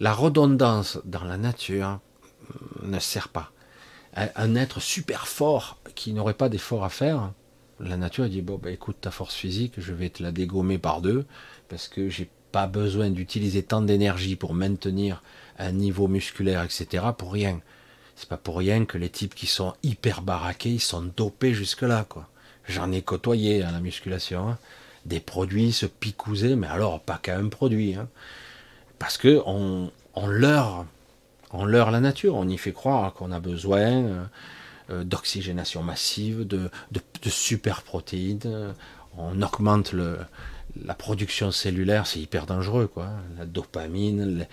La redondance dans la nature ne sert pas. Un être super fort qui n'aurait pas d'effort à faire, la nature dit, bon, bah, écoute, ta force physique, je vais te la dégommer par deux, parce que j'ai pas besoin d'utiliser tant d'énergie pour maintenir un niveau musculaire, etc., pour rien. C'est pas pour rien que les types qui sont hyper baraqués, ils sont dopés jusque-là, quoi. J'en ai côtoyé à la musculation, hein. Des produits se picousaient, mais alors pas qu'à un produit, hein. Parce que on leurre la nature, on y fait croire qu'on a besoin d'oxygénation massive, de super protéines, on augmente la production cellulaire, c'est hyper dangereux, quoi. La dopamine.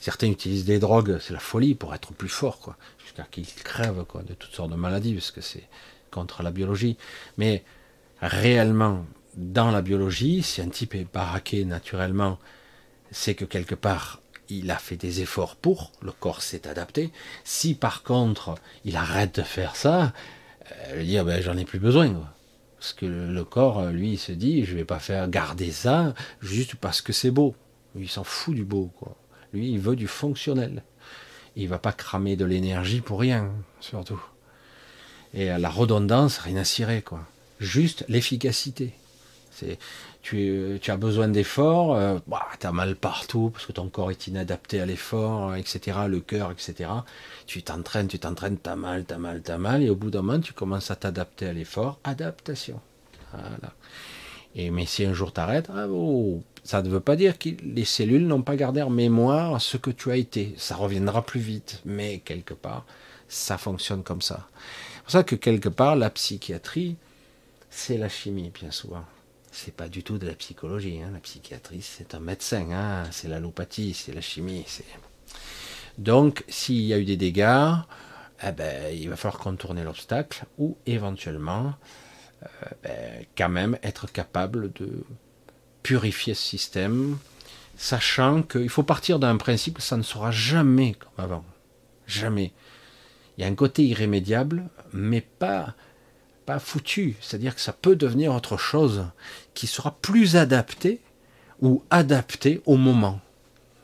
Certains utilisent des drogues, c'est la folie pour être plus fort, quoi, jusqu'à qu'ils crèvent, quoi, de toutes sortes de maladies, parce que c'est contre la biologie. Mais réellement, dans la biologie, si un type est baraqué naturellement, c'est que quelque part, il a fait des efforts pour, le corps s'est adapté. Si par contre, il arrête de faire ça, il dit, ah ben, j'en ai plus besoin, quoi. Parce que le corps, lui, il se dit, je vais pas faire garder ça juste parce que c'est beau. Il s'en fout du beau, quoi. Lui, il veut du fonctionnel. Il ne va pas cramer de l'énergie pour rien, surtout. Et la redondance, rien à cirer, quoi. Juste l'efficacité. Tu as besoin d'effort, tu as mal partout parce que ton corps est inadapté à l'effort, etc., le cœur, etc. Tu t'entraînes, t'as mal, et au bout d'un moment, tu commences à t'adapter à l'effort. Adaptation. Voilà. Mais si un jour t'arrêtes, ça ne veut pas dire que les cellules n'ont pas gardé en mémoire ce que tu as été. Ça reviendra plus vite, mais quelque part, ça fonctionne comme ça. C'est pour ça que quelque part, la psychiatrie, c'est la chimie, bien souvent. C'est pas du tout de la psychologie, hein. La psychiatrie, c'est un médecin, hein. C'est l'allopathie, c'est la chimie. Donc, s'il y a eu des dégâts, il va falloir contourner l'obstacle ou éventuellement, quand même, être capable de purifier ce système, sachant qu'il faut partir d'un principe que ça ne sera jamais comme avant. Jamais. Il y a un côté irrémédiable, mais pas foutu, c'est-à-dire que ça peut devenir autre chose qui sera plus adapté ou adapté au moment.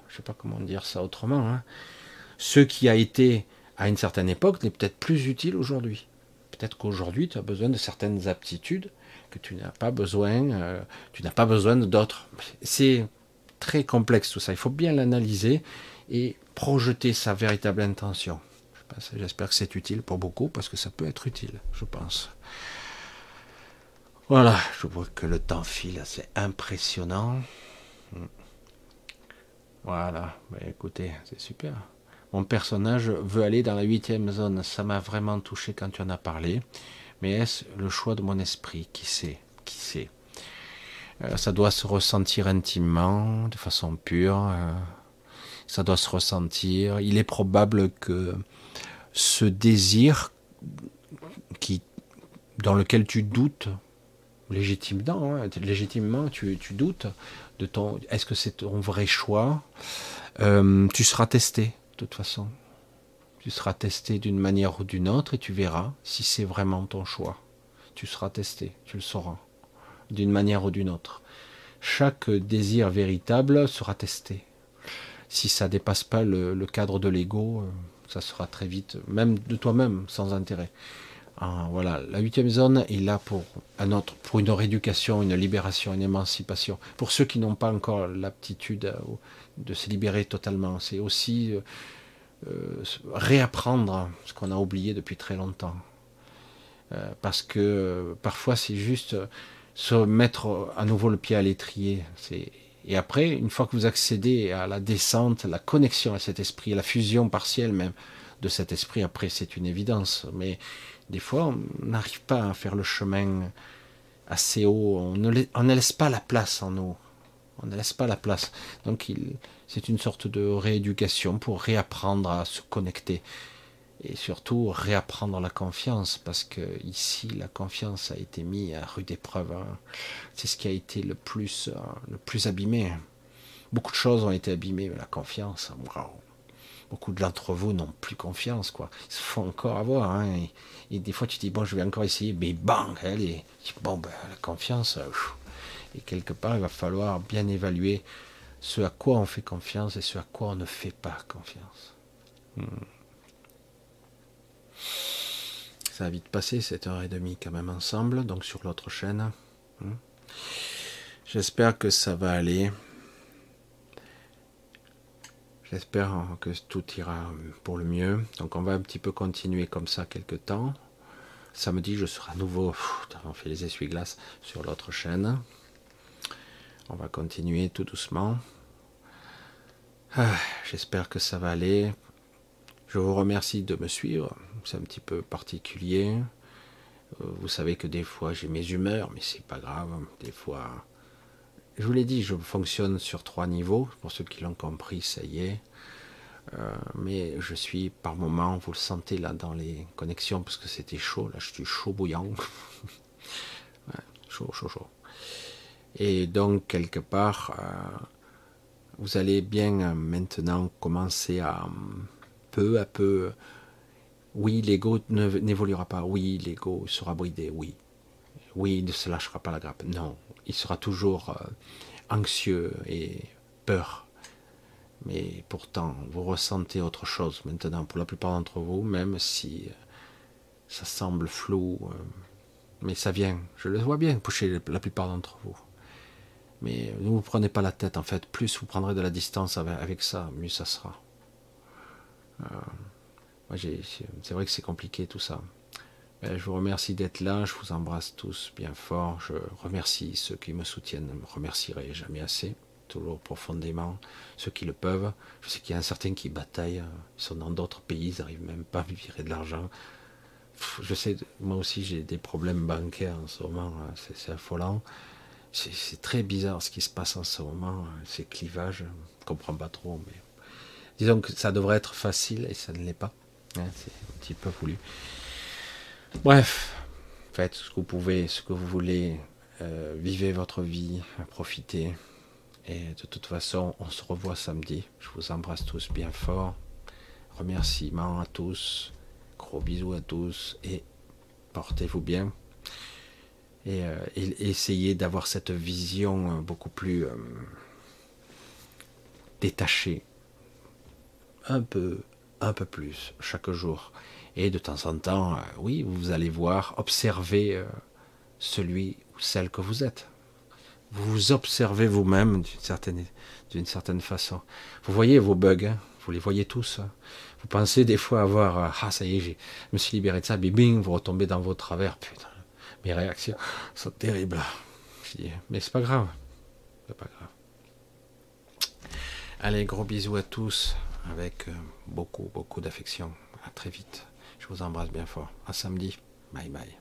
Je ne sais pas comment dire ça autrement, hein. Ce qui a été à une certaine époque n'est peut-être plus utile aujourd'hui. Peut-être qu'aujourd'hui tu as besoin de certaines aptitudes que tu n'as pas besoin d'autres. C'est très complexe tout ça, il faut bien l'analyser et projeter sa véritable intention. J'espère que c'est utile pour beaucoup, parce que ça peut être utile, je pense. Voilà, je vois que le temps file, c'est impressionnant. Voilà, écoutez, c'est super. Mon personnage veut aller dans la 8e zone, ça m'a vraiment touché quand tu en as parlé. Mais est-ce le choix de mon esprit? Qui sait? Qui sait? Ça doit se ressentir intimement, de façon pure. Ça doit se ressentir. Il est probable que ce désir dans lequel tu doutes, légitimement tu doutes, est-ce que c'est ton vrai choix, tu seras testé de toute façon. Tu seras testé d'une manière ou d'une autre et tu verras si c'est vraiment ton choix. Tu seras testé, tu le sauras, d'une manière ou d'une autre. Chaque désir véritable sera testé. Si ça ne dépasse pas le cadre de l'ego, ça sera très vite, même de toi-même, sans intérêt. Voilà, la 8e zone est là pour une rééducation, une libération, une émancipation. Pour ceux qui n'ont pas encore l'aptitude de se libérer totalement, c'est aussi réapprendre ce qu'on a oublié depuis très longtemps. Parce que parfois c'est juste se mettre à nouveau le pied à l'étrier, Et après, une fois que vous accédez à la descente, la connexion à cet esprit, à la fusion partielle même de cet esprit, après c'est une évidence. Mais des fois, on n'arrive pas à faire le chemin assez haut, on ne laisse pas la place en nous. On ne laisse pas la place. Donc c'est une sorte de rééducation pour réapprendre à se connecter. Et surtout, réapprendre la confiance, parce que ici, la confiance a été mise à rude épreuve. C'est ce qui a été le plus abîmé. Beaucoup de choses ont été abîmées, mais la confiance, waouh. Beaucoup d'entre vous n'ont plus confiance, quoi. Ils se font encore avoir, hein. Et des fois, tu te dis, bon, je vais encore essayer, mais bang, allez. Bon, ben, la confiance, et quelque part, il va falloir bien évaluer ce à quoi on fait confiance et ce à quoi on ne fait pas confiance. Ça a vite passé, 7h30 quand même ensemble, donc sur l'autre chaîne. J'espère que ça va aller. J'espère que tout ira pour le mieux. Donc on va un petit peu continuer comme ça quelques temps. Samedi, je serai à nouveau, on fait les essuie-glaces sur l'autre chaîne. On va continuer tout doucement. J'espère que ça va aller. Je vous remercie de me suivre, c'est un petit peu particulier, vous savez que des fois j'ai mes humeurs, mais c'est pas grave, des fois, je vous l'ai dit, je fonctionne sur 3 niveaux, pour ceux qui l'ont compris, ça y est, mais je suis par moments, vous le sentez là dans les connexions, parce que c'était chaud, là je suis chaud bouillant, ouais, chaud, et donc quelque part, vous allez bien maintenant commencer à... peu à peu, oui, l'ego n'évoluera pas, oui, l'ego sera bridé, oui, il ne se lâchera pas la grappe, non, il sera toujours anxieux et peur, mais pourtant, vous ressentez autre chose maintenant, pour la plupart d'entre vous, même si ça semble flou, mais ça vient, je le vois bien chez la plupart d'entre vous. Mais ne vous prenez pas la tête en fait, plus vous prendrez de la distance avec ça, mieux ça sera. C'est vrai que c'est compliqué tout ça. Je vous remercie d'être là, je vous embrasse tous bien fort, je remercie ceux qui me soutiennent, je ne me remercierai jamais assez, toujours profondément, ceux qui le peuvent. Je sais qu'il y en a certains qui bataillent, ils sont dans d'autres pays, ils n'arrivent même pas à me virer de l'argent. Je sais, moi aussi j'ai des problèmes bancaires en ce moment, c'est affolant. C'est très bizarre ce qui se passe en ce moment, ces clivages, je ne comprends pas trop, mais disons que ça devrait être facile et ça ne l'est pas, c'est un petit peu voulu. Bref, faites ce que vous pouvez, ce que vous voulez, vivez votre vie, profitez, et de toute façon, on se revoit samedi, je vous embrasse tous bien fort, remerciements à tous, gros bisous à tous, et portez-vous bien, et essayez d'avoir cette vision beaucoup plus détachée, un peu plus, chaque jour. Et de temps en temps, oui, vous allez voir, observer celui ou celle que vous êtes. Vous vous observez vous-même d'une certaine façon. Vous voyez vos bugs, hein, vous les voyez tous. Hein. Vous pensez des fois avoir, ah ça y est, je me suis libéré de ça, bing, vous retombez dans vos travers, putain. Mes réactions sont terribles. Je dis, mais c'est pas grave. C'est pas grave. Allez, gros bisous à tous, avec beaucoup, beaucoup d'affection. À très vite. Je vous embrasse bien fort. À samedi. Bye bye.